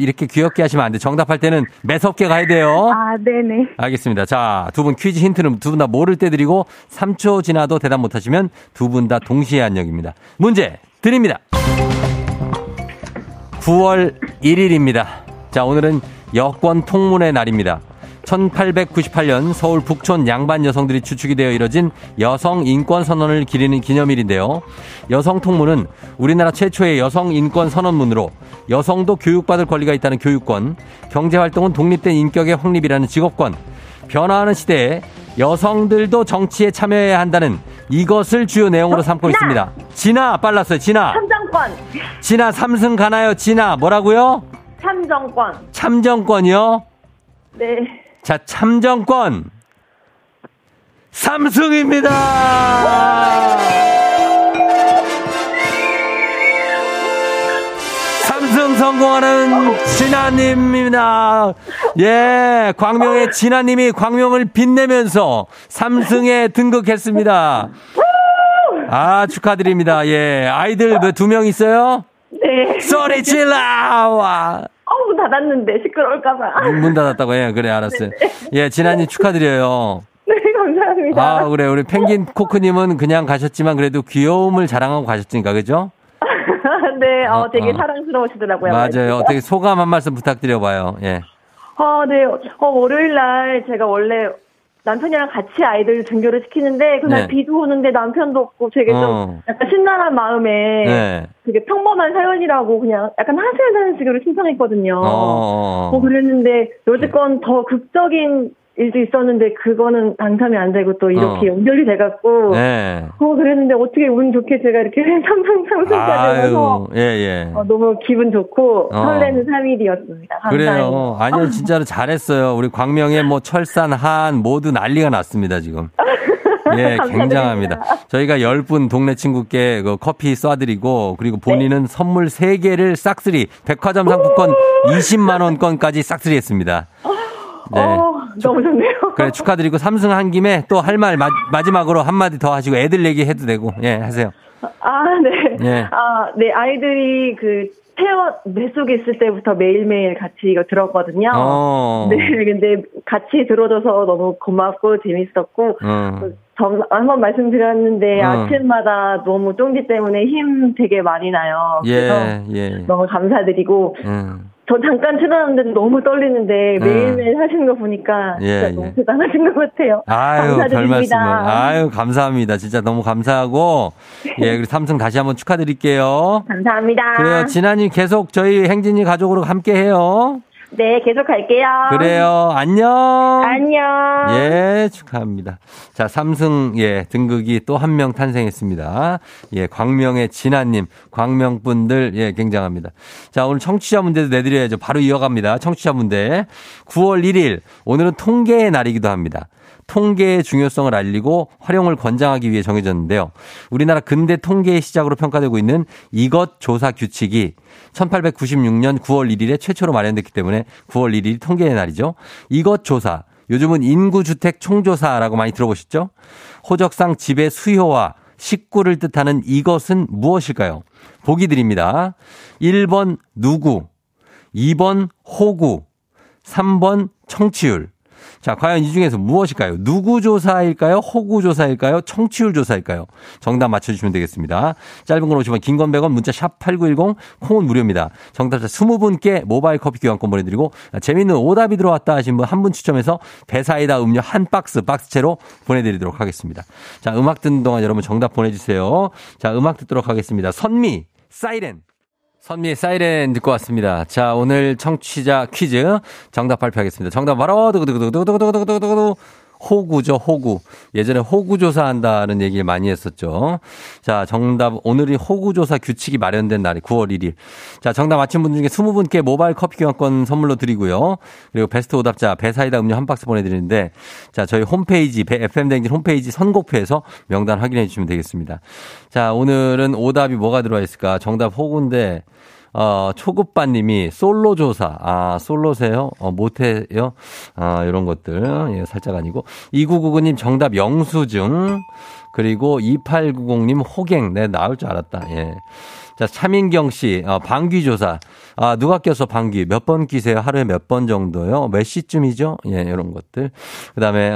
이렇게 귀엽게 하시면 안 돼. 정답할 때는 매섭게 가야 돼요. 아, 네네. 알겠습니다. 자, 두 분 퀴즈 힌트는 두 분 다 모를 때 드리고 3초 지나도 대답 못 하시면 두 분 다 동시에 안녕입니다. 문제 드립니다. 9월 1일입니다. 자, 오늘은 여권 통문의 날입니다. 1898년 서울 북촌 양반 여성들이 주축이 되어 이뤄진 여성 인권 선언을 기리는 기념일인데요. 여성 통문은 우리나라 최초의 여성 인권 선언문으로 여성도 교육받을 권리가 있다는 교육권, 경제활동은 독립된 인격의 확립이라는 직업권, 변화하는 시대에 여성들도 정치에 참여해야 한다는 이것을 주요 내용으로 삼고 있습니다. 진아 빨랐어요. 진아. 참정권. 진아 3승 가나요? 진아 뭐라고요? 참정권. 참정권이요? 네. 자, 참정권 3승입니다. 삼승 성공하는 진아님입니다. 예, 광명의 진아님이 광명을 빛내면서 3승에 등극했습니다. 아, 축하드립니다. 예, 아이들 두 명 있어요? 네. 소리 질러! 와. 문 닫았는데 시끄러울까봐. 문 닫았다고. 예, 그래 알았어요. 네네. 예, 진아님 축하드려요. 네, 감사합니다. 아, 그래 우리 펭귄 코크님은 그냥 가셨지만 그래도 귀여움을 자랑하고 가셨으니까 그죠? 네, 되게 사랑스러우시더라고요. 맞아요. 어떻게 소감 한 말씀 부탁드려봐요. 예. 네, 월요일 날 제가 원래 남편이랑 같이 아이들 등교를 시키는데 그날 네. 비도 오는데 남편도 없고 되게 좀 약간 신나는 마음에 네. 되게 평범한 사연이라고 그냥 약간 하소연 사는 식으로 신청했거든요. 그랬는데 여태껏 더 극적인 일도 있었는데 그거는 당첨이 안 되고 또 이렇게 연결이 돼갖고 네. 그랬는데 어떻게 운 좋게 제가 이렇게 삼성까지 해서 예. 너무 기분 좋고 설레는 3일이었습니다. 그래요. 아니요, 진짜로 잘했어요. 우리 광명의 뭐 철산 한 모두 난리가 났습니다 지금. 예, 굉장합니다. 저희가 10분 동네 친구께 그 커피 쏴드리고, 그리고 본인은 네. 선물 3개를 싹쓸이, 백화점 상품권 20만원권까지 싹쓸이 했습니다. 네. 너무 좋네요. 그래, 축하드리고, 3승 한 김에 또 할 말 마지막으로 한마디 더 하시고, 애들 얘기 해도 되고, 예, 하세요. 아, 네. 예. 아, 네, 아이들이 배 속에 있을 때부터 매일매일 같이 이거 들었거든요. 네, 근데 같이 들어줘서 너무 고맙고 재밌었고, 한번 말씀드렸는데 아침마다 너무 쫑디 때문에 힘 되게 많이 나요. 그래서 너무 감사드리고, 저 잠깐 출연하는데 너무 떨리는데 매일매일 하시는 거 보니까 진짜 너무 대단하신 것 같아요. 아유, 감사드립니다. 아유, 감사합니다. 진짜 너무 감사하고 예, 그리고 삼성 다시 한번 축하드릴게요. 감사합니다. 그래요, 진아님 계속 저희 행진이 가족으로 함께해요. 네, 계속 갈게요. 그래요, 안녕. 안녕. 예, 축하합니다. 자, 삼승 예 등극이 또 한 명 탄생했습니다. 예, 광명의 진아님, 광명 분들 예 굉장합니다. 자, 오늘 청취자 문제도 내드려야죠. 바로 이어갑니다. 청취자 문제. 9월 1일 오늘은 통계의 날이기도 합니다. 통계의 중요성을 알리고 활용을 권장하기 위해 정해졌는데요. 우리나라 근대 통계의 시작으로 평가되고 있는 이것 조사 규칙이 1896년 9월 1일에 최초로 마련됐기 때문에 9월 1일이 통계의 날이죠. 이것 조사, 요즘은 인구주택 총조사라고 많이 들어보셨죠? 호적상 집의 수요와 식구를 뜻하는 이것은 무엇일까요? 보기 드립니다. 1번 누구, 2번 호구, 3번 청취율. 자, 과연 이 중에서 무엇일까요? 누구 조사일까요? 호구 조사일까요? 청취율 조사일까요? 정답 맞춰주시면 되겠습니다. 짧은 건 50원, 긴 건 100원, 문자 샵 8910, 콩은 무료입니다. 정답자 20분께 모바일 커피 교환권 보내드리고 재미있는 오답이 들어왔다 하신 분 한 분 추첨해서 배사이다 음료 한 박스채로 보내드리도록 하겠습니다. 자, 음악 듣는 동안 여러분 정답 보내주세요. 자, 음악 듣도록 하겠습니다. 선미, 사이렌. 선미의 사이렌 듣고 왔습니다. 자, 오늘 청취자 퀴즈 정답 발표하겠습니다. 정답 바로, 두구두구두구두구두구두구두구 호구죠, 호구. 예전에 호구조사한다는 얘기를 많이 했었죠. 자, 정답. 오늘이 호구조사 규칙이 마련된 날이 9월 1일. 자, 정답 맞힌 분 중에 20분께 모바일 커피 교환권 선물로 드리고요. 그리고 베스트 오답자 배사이다 음료 한 박스 보내드리는데, 자, 저희 홈페이지, FM댕진 홈페이지 선곡표에서 명단 확인해 주시면 되겠습니다. 자, 오늘은 오답이 뭐가 들어와 있을까? 정답 호구인데, 초급반님이 솔로 조사. 아, 솔로세요? 못해요? 아, 이런 것들. 예, 살짝 아니고. 2999님 정답 영수증. 그리고 2890님 호갱. 네, 나올 줄 알았다. 예. 자, 차민경 씨, 방귀 조사. 아, 누가 껴서 방귀? 몇 번 끼세요? 하루에 몇 번 정도요? 몇 시쯤이죠? 예, 이런 것들. 그 다음에,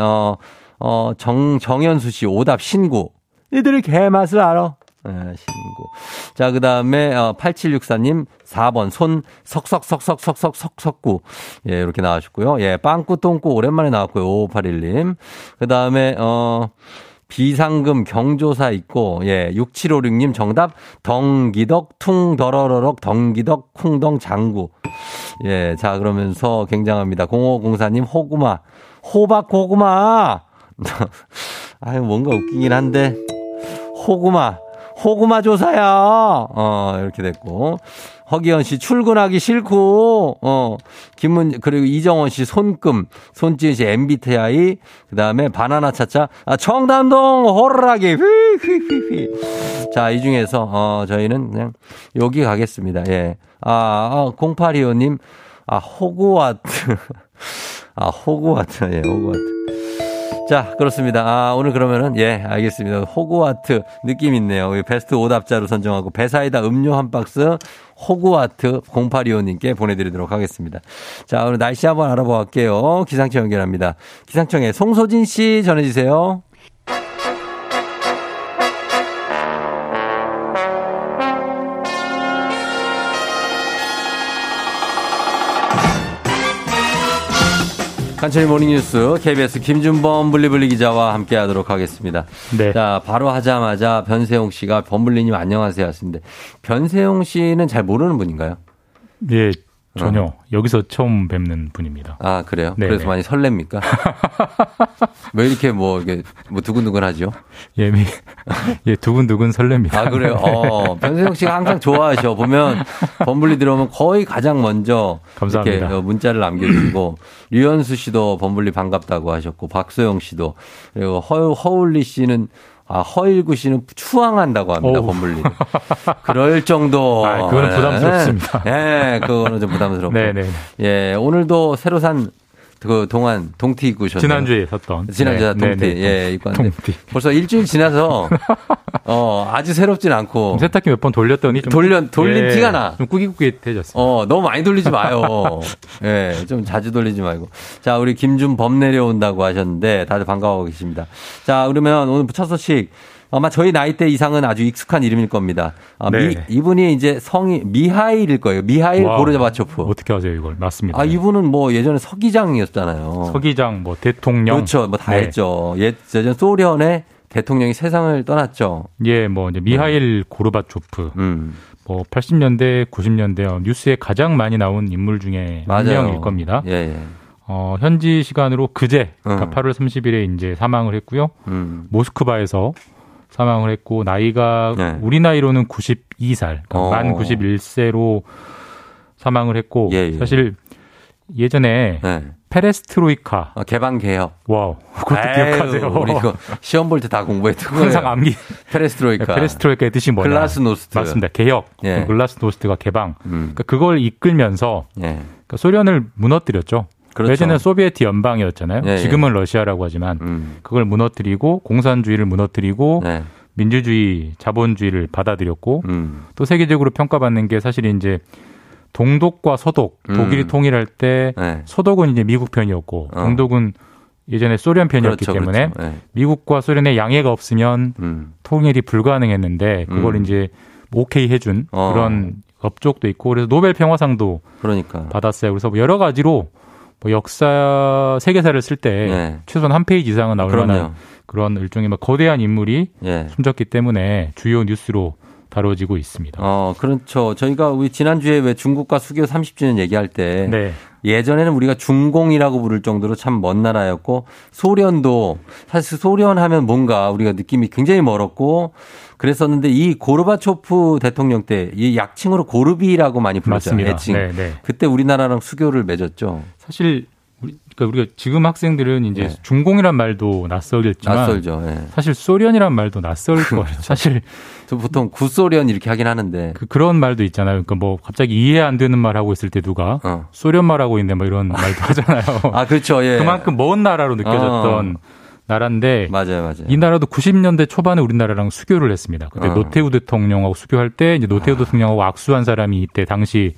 정현수 씨, 오답 신고. 이들이 개맛을 알아. 예, 신고. 자, 그 다음에, 8764님, 4번, 손, 석석구. 예, 이렇게 나와주셨고요. 예, 빵꾸, 똥꾸, 오랜만에 나왔고요. 5581님. 그 다음에, 비상금 경조사 있고, 예, 6756님 정답, 덩기덕, 퉁, 더러러럭, 덩기덕, 쿵덩, 장구. 예, 자, 그러면서 굉장합니다. 0504님, 호구마. 호박 고구마! 아유, 뭔가 웃기긴 한데, 호구마. 호구마 조사야. 이렇게 됐고. 허기현 씨, 출근하기 싫고, 그리고 이정원 씨, 손금, 손지은 씨, MBTI, 그 다음에 바나나 차차, 아, 청담동 호루라기, 휘휘휘휘. 자, 이 중에서, 저희는 그냥 여기 가겠습니다. 예. 0825님, 호구와트. 호구와트, 예, 호구와트. 자, 그렇습니다. 오늘 그러면은, 예, 알겠습니다. 호구와트 느낌 있네요. 베스트 오답자로 선정하고 배사이다 음료 한 박스 호구와트 0825님께 보내드리도록 하겠습니다. 자, 오늘 날씨 한번 알아보고 갈게요. 기상청 연결합니다. 기상청에 송소진 씨 전해주세요. 간추린 모닝뉴스 KBS 김준범 블리블리 기자와 함께하도록 하겠습니다. 네. 자, 바로 하자마자 변세용 씨가 범블리님 안녕하세요 하시는데 변세용 씨는 잘 모르는 분인가요? 예, 전혀. 여기서 처음 뵙는 분입니다. 아, 그래요? 네네. 그래서 많이 설렙니까? 왜 이렇게 이게 두근두근하죠? 예, 두근두근 설렙니다. 아, 그래요? 변세용 씨가 항상 좋아하셔. 보면 범블리 들어오면 거의 가장 먼저 감사합니다. 이렇게 문자를 남겨주시고 류현수 씨도 범블리 반갑다고 하셨고 박소영 씨도 그리고 허울리 씨는 허일구 씨는 추앙한다고 합니다, 범블리. 그럴 정도. 아, 그거는 부담스럽습니다. 네, 그거는 좀 부담스럽고. 네네. 예, 오늘도 새로 산 그 동안 동티 입고 오셨네요. 지난주에 샀던. 지난주에 샀던 네. 동티. 예, 입고 왔는데. 동티. 벌써 일주일 지나서 아주 새롭진 않고. 세탁기 몇 번 돌렸더니 좀 돌린 예, 티가 나. 좀 꾸깃꾸깃해졌어요. 너무 많이 돌리지 마요. 예, 좀 자주 돌리지 말고. 자, 우리 김준범 내려온다고 하셨는데 다들 반가워하고 계십니다. 자, 그러면 오늘 첫 소식. 아마 저희 나이대 이상은 아주 익숙한 이름일 겁니다. 네. 이분이 이제 성이 미하일일 거예요. 미하일 고르자바초프. 어떻게 하세요, 이걸? 맞습니다. 이분은 예전에 서기장이었잖아요. 서기장, 대통령. 그렇죠. 다 네. 했죠. 예전 소련의 대통령이 세상을 떠났죠. 예, 이제 미하일 고르바초프. 80년대, 90년대 뉴스에 가장 많이 나온 인물 중에 한 명일 겁니다. 예. 현지 시간으로 그제, 그러니까 8월 30일에 이제 사망을 했고요. 모스크바에서 사망을 했고 나이가 네. 우리 나이로는 92살, 그러니까 만 91세로 사망을 했고 사실 예전에 페레스트로이카 개방개혁 와우 그것도 기억하세요. 우리 이거 시험 볼 때 다 공부했던 항상 암기 페레스트로이카의 뜻이 뭐냐 글라스노스트 맞습니다. 개혁 글라스노스트가 개방 그러니까 그걸 이끌면서 그러니까 소련을 무너뜨렸죠. 그렇죠. 예전에 소비에트 연방이었잖아요. 지금은 러시아라고 하지만 그걸 무너뜨리고 공산주의를 무너뜨리고 민주주의, 자본주의를 받아들였고 또 세계적으로 평가받는 게 사실 이제 동독과 서독, 독일이 통일할 때 서독은 이제 미국 편이었고 동독은 예전에 소련 편이었기 때문에 미국과 소련의 양해가 없으면 통일이 불가능했는데 그걸 이제 오케이 해준 그런 업적도 있고 그래서 노벨 평화상도 받았어요. 그래서 여러 가지로 역사 세계사를 쓸 때 최소한 한 페이지 이상은 나올 만한 그런 일종의 거대한 인물이 숨졌기 때문에 주요 뉴스로 다뤄지고 있습니다. 그렇죠. 저희가 우리 지난주에 왜 중국과 수교 30주년 얘기할 때 예전에는 우리가 중공이라고 부를 정도로 참 먼 나라였고, 소련도 사실 소련 하면 뭔가 우리가 느낌이 굉장히 멀었고 그랬었는데, 이 고르바초프 대통령 때 이 약칭으로 고르비라고 많이 불렀죠. 애칭. 네, 네. 그때 우리나라랑 수교를 맺었죠. 사실 우리가 지금 학생들은 이제 네. 중공이란 말도 낯설겠지만 낯설죠. 네. 사실 소련이란 말도 낯설 거예요. 사실 저 보통 구소련 이렇게 하긴 하는데 그런 말도 있잖아요. 그러니까 뭐 갑자기 이해 안 되는 말 하고 있을 때 누가 소련 말하고 있네 뭐 이런 말도 하잖아요. 아 그렇죠. 예. 그만큼 먼 나라로 느껴졌던 나라인데 맞아요, 맞아요. 이 나라도 90년대 초반에 우리나라랑 수교를 했습니다. 그때 노태우 대통령하고 수교할 때 이제 노태우 대통령하고 악수한 사람이 이때 당시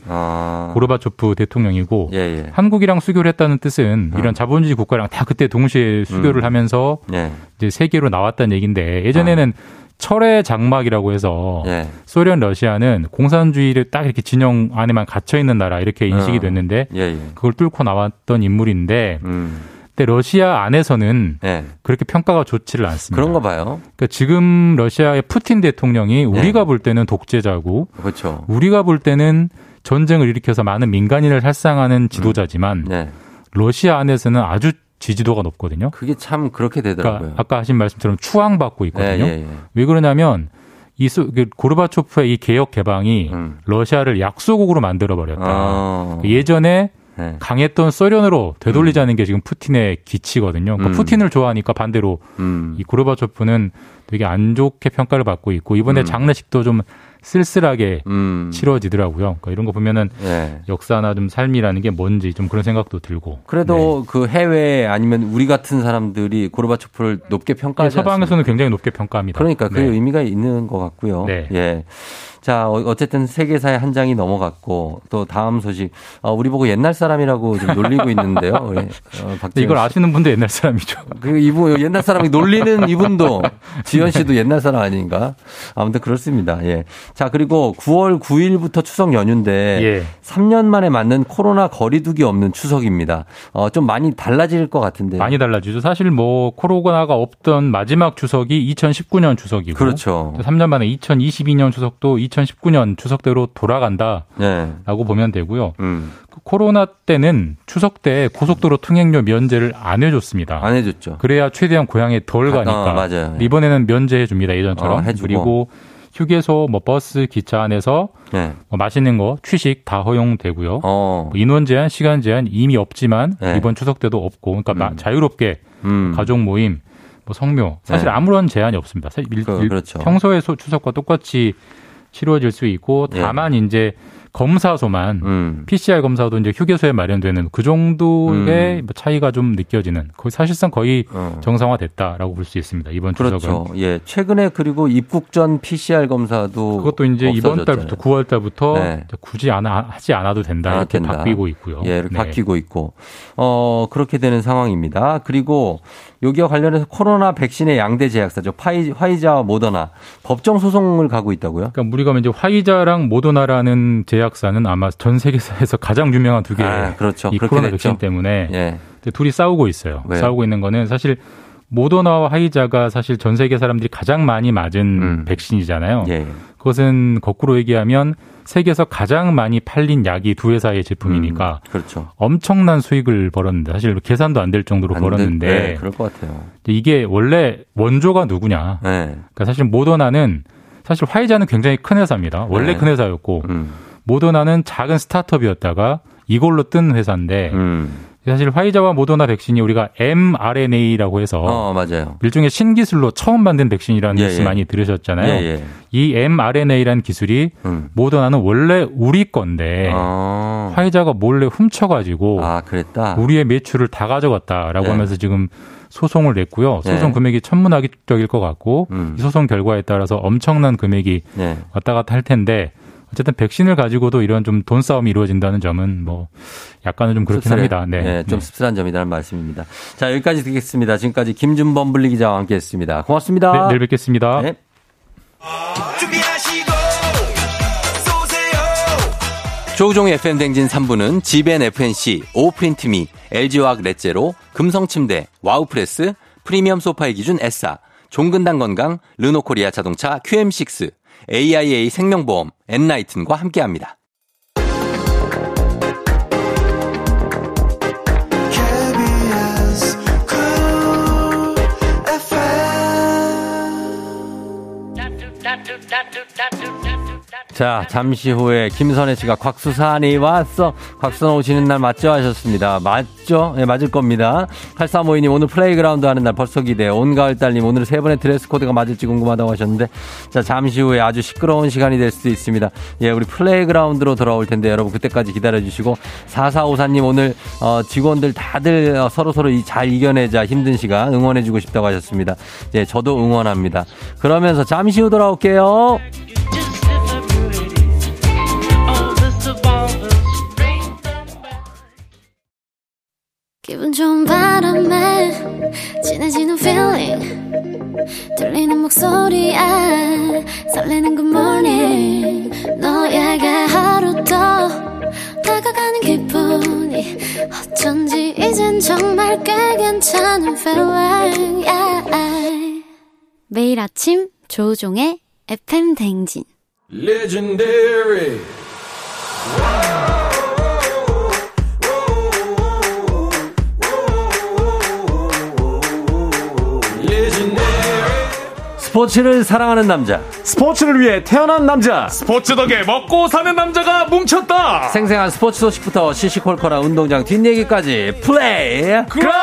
고르바초프 대통령이고 예, 예. 한국이랑 수교를 했다는 뜻은 이런 자본주의 국가랑 다 그때 동시에 수교를 하면서 예. 이제 세계로 나왔다는 얘기인데, 예전에는 철의 장막이라고 해서 예. 소련, 러시아는 공산주의를 딱 이렇게 진영 안에만 갇혀 있는 나라 이렇게 인식이 됐는데 예, 예. 그걸 뚫고 나왔던 인물인데 근데 러시아 안에서는 네. 그렇게 평가가 좋지를 않습니다. 그런가 봐요. 그러니까 지금 러시아의 푸틴 대통령이 우리가 네. 볼 때는 독재자고, 그렇죠. 우리가 볼 때는 전쟁을 일으켜서 많은 민간인을 살상하는 지도자지만 네. 러시아 안에서는 아주 지지도가 높거든요. 그게 참 그렇게 되더라고요. 그러니까 아까 하신 말씀처럼 추앙받고 있거든요. 네, 네, 네. 왜 그러냐면 이 고르바초프의 이 개혁 개방이 러시아를 약소국으로 만들어버렸다. 예전에 네. 강했던 소련으로 되돌리자는 게 지금 푸틴의 기치거든요. 그러니까 푸틴을 좋아하니까 반대로 이 고르바초프는 되게 안 좋게 평가를 받고 있고, 이번에 장례식도 좀 쓸쓸하게 치러지더라고요. 그러니까 이런 거 보면은 네. 역사나 좀 삶이라는 게 뭔지 좀 그런 생각도 들고. 그래도 네. 그 해외 아니면 우리 같은 사람들이 고르바초프를 높게 평가하지 않습니까? 서방에서는 굉장히 높게 평가합니다. 그러니까 그 네. 의미가 있는 것 같고요. 네. 예. 자, 어쨌든 세계사의 한 장이 넘어갔고, 또 다음 소식. 우리 보고 옛날 사람이라고 좀 놀리고 있는데요. 이걸 아시는 분도 옛날 사람이죠. 그 이분 옛날 사람이 놀리는 이분도 지현 씨도 옛날 사람 아닌가? 아무튼 그렇습니다. 예. 자, 그리고 9월 9일부터 추석 연휴인데 예. 3년 만에 맞는 코로나 거리두기 없는 추석입니다. 좀 많이 달라질 것 같은데요. 많이 달라지죠. 사실 뭐 코로나가 없던 마지막 추석이 2019년 추석이고 그렇죠. 3년 만에 2022년 추석도 2019년 추석대로 돌아간다라고 네. 보면 되고요. 코로나 때는 추석 때 고속도로 통행료 면제를 안 해줬습니다. 안 해줬죠. 그래야 최대한 고향에 덜 가니까. 맞아요. 이번에는 면제해줍니다. 예전처럼. 해주고. 그리고 휴게소, 뭐 버스, 기차 안에서 네. 뭐 맛있는 거, 취식 다 허용되고요. 뭐 인원 제한, 시간 제한 이미 없지만 네. 이번 추석 때도 없고, 그러니까 자유롭게 가족 모임, 뭐 성묘 사실 네. 아무런 제한이 없습니다. 사실 그렇죠. 평소의 추석과 똑같이 치루어질 수 있고, 다만 예. 이제 검사소만 PCR 검사도 이제 휴게소에 마련되는 그 정도의 차이가 좀 느껴지는, 사실상 거의 정상화됐다라고 볼 수 있습니다. 이번 그렇죠. 추석은. 예. 최근에 그리고 입국 전 PCR 검사도 그것도 이제 없어졌잖아요. 이번 달부터 9월 달부터 네. 굳이 하지 않아도 된다 이렇게 된다. 바뀌고 있고요. 예, 네. 바뀌고 있고 그렇게 되는 상황입니다. 그리고 여기와 관련해서 코로나 백신의 양대 제약사죠. 화이자와 모더나 법정 소송을 가고 있다고요? 그러니까 우리가 이제 화이자랑 모더나라는 제약사는 아마 전 세계에서 가장 유명한 두 개의 그렇죠. 이 코로나 백신 때문에 예. 둘이 싸우고 있어요. 왜요? 싸우고 있는 거는 사실 모더나와 화이자가 사실 전 세계 사람들이 가장 많이 맞은 백신이잖아요. 예. 그것은 거꾸로 얘기하면 세계에서 가장 많이 팔린 약이 두 회사의 제품이니까 그렇죠. 엄청난 수익을 벌었는데 사실 계산도 안 될 정도로 벌었는데 네, 그럴 것 같아요. 이게 원래 원조가 누구냐. 네. 그러니까 사실 모더나는 사실 화이자는 굉장히 큰 회사입니다. 원래 네. 큰 회사였고 모더나는 작은 스타트업이었다가 이걸로 뜬 회사인데 사실 화이자와 모더나 백신이 우리가 mRNA라고 해서 맞아요. 일종의 신기술로 처음 만든 백신이라는 예, 뉴스 예. 많이 들으셨잖아요. 예, 예. 이 mRNA라는 기술이 모더나는 원래 우리 건데 화이자가 몰래 훔쳐가지고 그랬다. 우리의 매출을 다 가져갔다라고 예. 하면서 지금 소송을 냈고요. 소송 예. 금액이 천문학적일 것 같고 이 소송 결과에 따라서 엄청난 금액이 예. 왔다 갔다 할 텐데 어쨌든 백신을 가지고도 이런 좀 돈 싸움이 이루어진다는 점은 뭐 약간은 좀 그렇긴 씁쓸해. 합니다. 네. 네, 좀 씁쓸한 점이라는 말씀입니다. 자, 여기까지 듣겠습니다. 지금까지 김준범 분리기자와 함께했습니다. 고맙습니다. 네, 내일 뵙겠습니다. 네. 조우종의 FM댕진 3부는 지벤 FNC, 오프린트미, LG화학 렛제로, 금성침대, 와우프레스, 프리미엄 소파의 기준 에싸, 종근당 건강, 르노코리아 자동차 QM6, AIA 생명보험, 엔나이튼과 함께합니다. 자, 잠시 후에 김선혜 씨가 곽수산이 왔어. 곽수산 오시는 날 맞죠? 하셨습니다. 맞죠? 네, 맞을 겁니다. 8352님 오늘 플레이그라운드 하는 날 벌써 기대해. 온가을달님 오늘 세 번의 드레스 코드가 맞을지 궁금하다고 하셨는데, 자, 잠시 후에 아주 시끄러운 시간이 될 수도 있습니다. 예, 우리 플레이그라운드로 돌아올 텐데 여러분 그때까지 기다려주시고, 4454님 오늘 직원들 다들 서로서로 잘 이겨내자, 힘든 시간 응원해주고 싶다고 하셨습니다. 예, 저도 응원합니다. 그러면서 잠시 후 돌아올게요. 기분 좋은 바람에 진해지는 feeling, 들리는 목소리에 설레는 good morning, 너에게 하루 더 다가가는 기분이 어쩐지 이젠 정말 꽤 괜찮은 feeling, yeah. 매일 아침 조우종의 FM 댕진. Legendary. 스포츠를 사랑하는 남자, 스포츠를 위해 태어난 남자, 스포츠 덕에 먹고 사는 남자가 뭉쳤다. 생생한 스포츠 소식부터 시시콜콜한 운동장 뒷얘기까지 플레이 그라운드.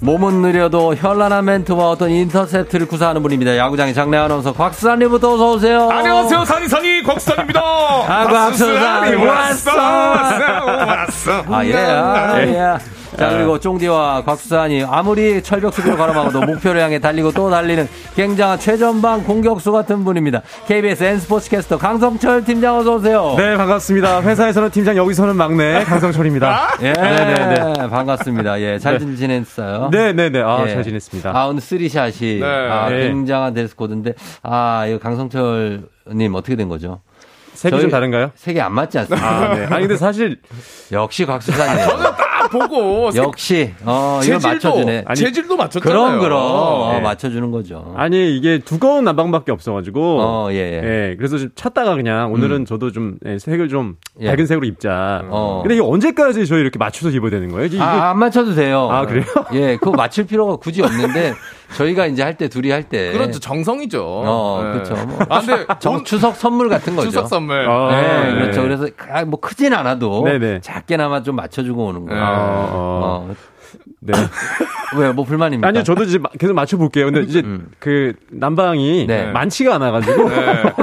몸은 느려도 현란한 멘트와 어떤 인터셉트를 구사하는 분입니다. 야구장의 장래 아나운서 곽수산 님부터 어서 오세요. 안녕하세요. 산이산이 곽수산입니다. 아, 곽수산이 왔어. 아, 예. 아, 예. 자, 그리고 쫑디와 곽수산이 아무리 철벽 수비로 가로막아도 목표를 향해 달리고 또 달리는 굉장한 최전방 공격수 같은 분입니다. KBS N스포츠 캐스터 강성철 팀장 어서 오세요. 네, 반갑습니다. 회사에서는 팀장, 여기서는 막내 강성철입니다. 예, 네, 반갑습니다. 예, 잘 지냈어요? 네, 아, 예. 잘 지냈습니다. 아, 오늘 3샷이 네. 아, 굉장한 데스코드인데, 아, 이거 강성철님 어떻게 된 거죠? 색이 좀 다른가요? 색이 안 맞지 않습니까? 아, 네. 아니, 근데 사실 역시 곽수산이에요. 보고 역시 이거 맞춰주네. 아니, 재질도 맞췄잖아요. 그럼 네. 맞춰주는 거죠. 아니 이게 두꺼운 난방밖에 없어가지고 예, 그래서 좀 찾다가 그냥 오늘은 저도 좀 색을 좀 밝은 색으로 입자. 근데 이게 언제까지 저희 이렇게 맞춰서 입어야 되는 거예요? 이게... 아, 안 맞춰도 돼요. 아, 그래요? 예, 그거 맞출 필요가 굳이 없는데. 저희가 이제 할 때, 둘이 할 때. 그렇죠. 정성이죠. 네. 그렇죠. 뭐. 아, 근데 추석 선물 같은 거죠. 추석 선물. 아, 네, 네. 그렇죠. 그래서 뭐 크진 않아도 네네. 작게나마 좀 맞춰주고 오는 거예요. 네. 왜, 뭐 불만입니까? 아니요, 저도 이제 계속 맞춰볼게요. 근데 이제 그 난방이 많지가 않아가지고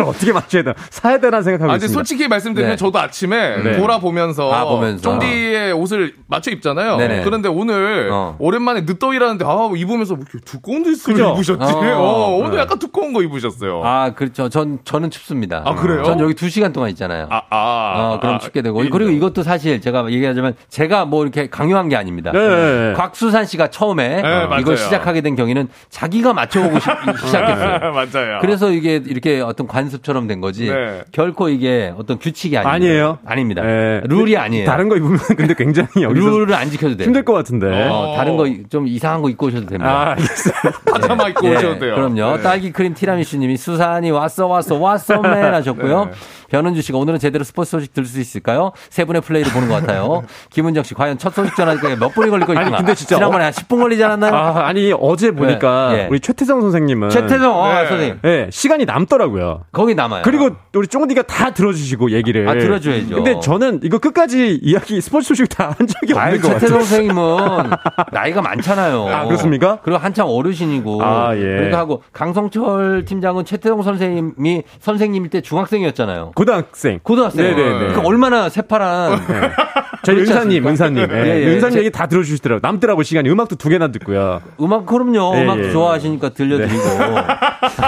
어떻게 맞춰야 되나, 사야 되나 생각하고 있습니다. 솔직히 말씀드리면 저도 아침에 돌아보면서 쫑디의 옷을 맞춰 입잖아요. 네네. 그런데 오늘 오랜만에 늦더위라는데 입으면서 두꺼운 옷을 입으셨지. 오늘 약간 두꺼운 거 입으셨어요. 아, 그렇죠. 저는 춥습니다. 아, 그래요? 전 여기 2시간 동안 있잖아요. 그럼 춥게 되고. 그리고 이것도 사실 제가 얘기하자면 제가 뭐 이렇게 강요한 게 아닙니다. 네. 곽수산 씨가 처음에 이걸 시작하게 된 경위는 자기가 맞춰보고 시작했어요. 맞아요. 그래서 이게 이렇게 어떤 관습처럼 된 거지 결코 이게 어떤 규칙이 아니에요. 아닙니다. 네. 룰이 아니에요. 다른 거 입으면 근데 굉장히 여기서 룰을 안 지켜도 돼요. 힘들 것 같은데. 다른 거 좀 이상한 거 입고 오셔도 됩니다. 아, 파자마 입고 오셔도 돼요. 그럼요. 네. 딸기 크림 티라미슈 님이 수산이 왔어 맨 하셨고요. 네. 변은주 씨가 오늘은 제대로 스포츠 소식 들 수 있을까요? 세 분의 플레이를 보는 것 같아요. 김은정 씨 과연 첫 소식 전하니까 몇 분이 걸릴 거 있구나. 아니, 근데 진짜 지난번에 한 10분 걸리지 않았나요? 아, 아니 어제 보니까 우리 최태성 선생님은 선생님. 네, 시간이 남더라고요. 거기 남아요. 그리고 우리 쫑디가 다 들어주시고 얘기를. 아, 들어줘야죠. 근데 저는 이거 끝까지 이야기 스포츠 소식 다 한 적이 없는 것 같아요. 최태성 선생님은 나이가 많잖아요. 아, 그렇습니까? 그리고 한참 어르신이고. 아, 예. 그러니까 하고 강성철 팀장은 최태성 선생님이 선생님일 때 중학생이었잖아요. 고등학생. 네네네. 그러니까 얼마나 새파란. 네. 저희 은사님. 네. 은사님 얘기 다 들어주시더라고요. 남더라고 시간이. 음악도 2개나 듣고요. 음악, 그럼요. 음악도 좋아하시니까 들려드리고.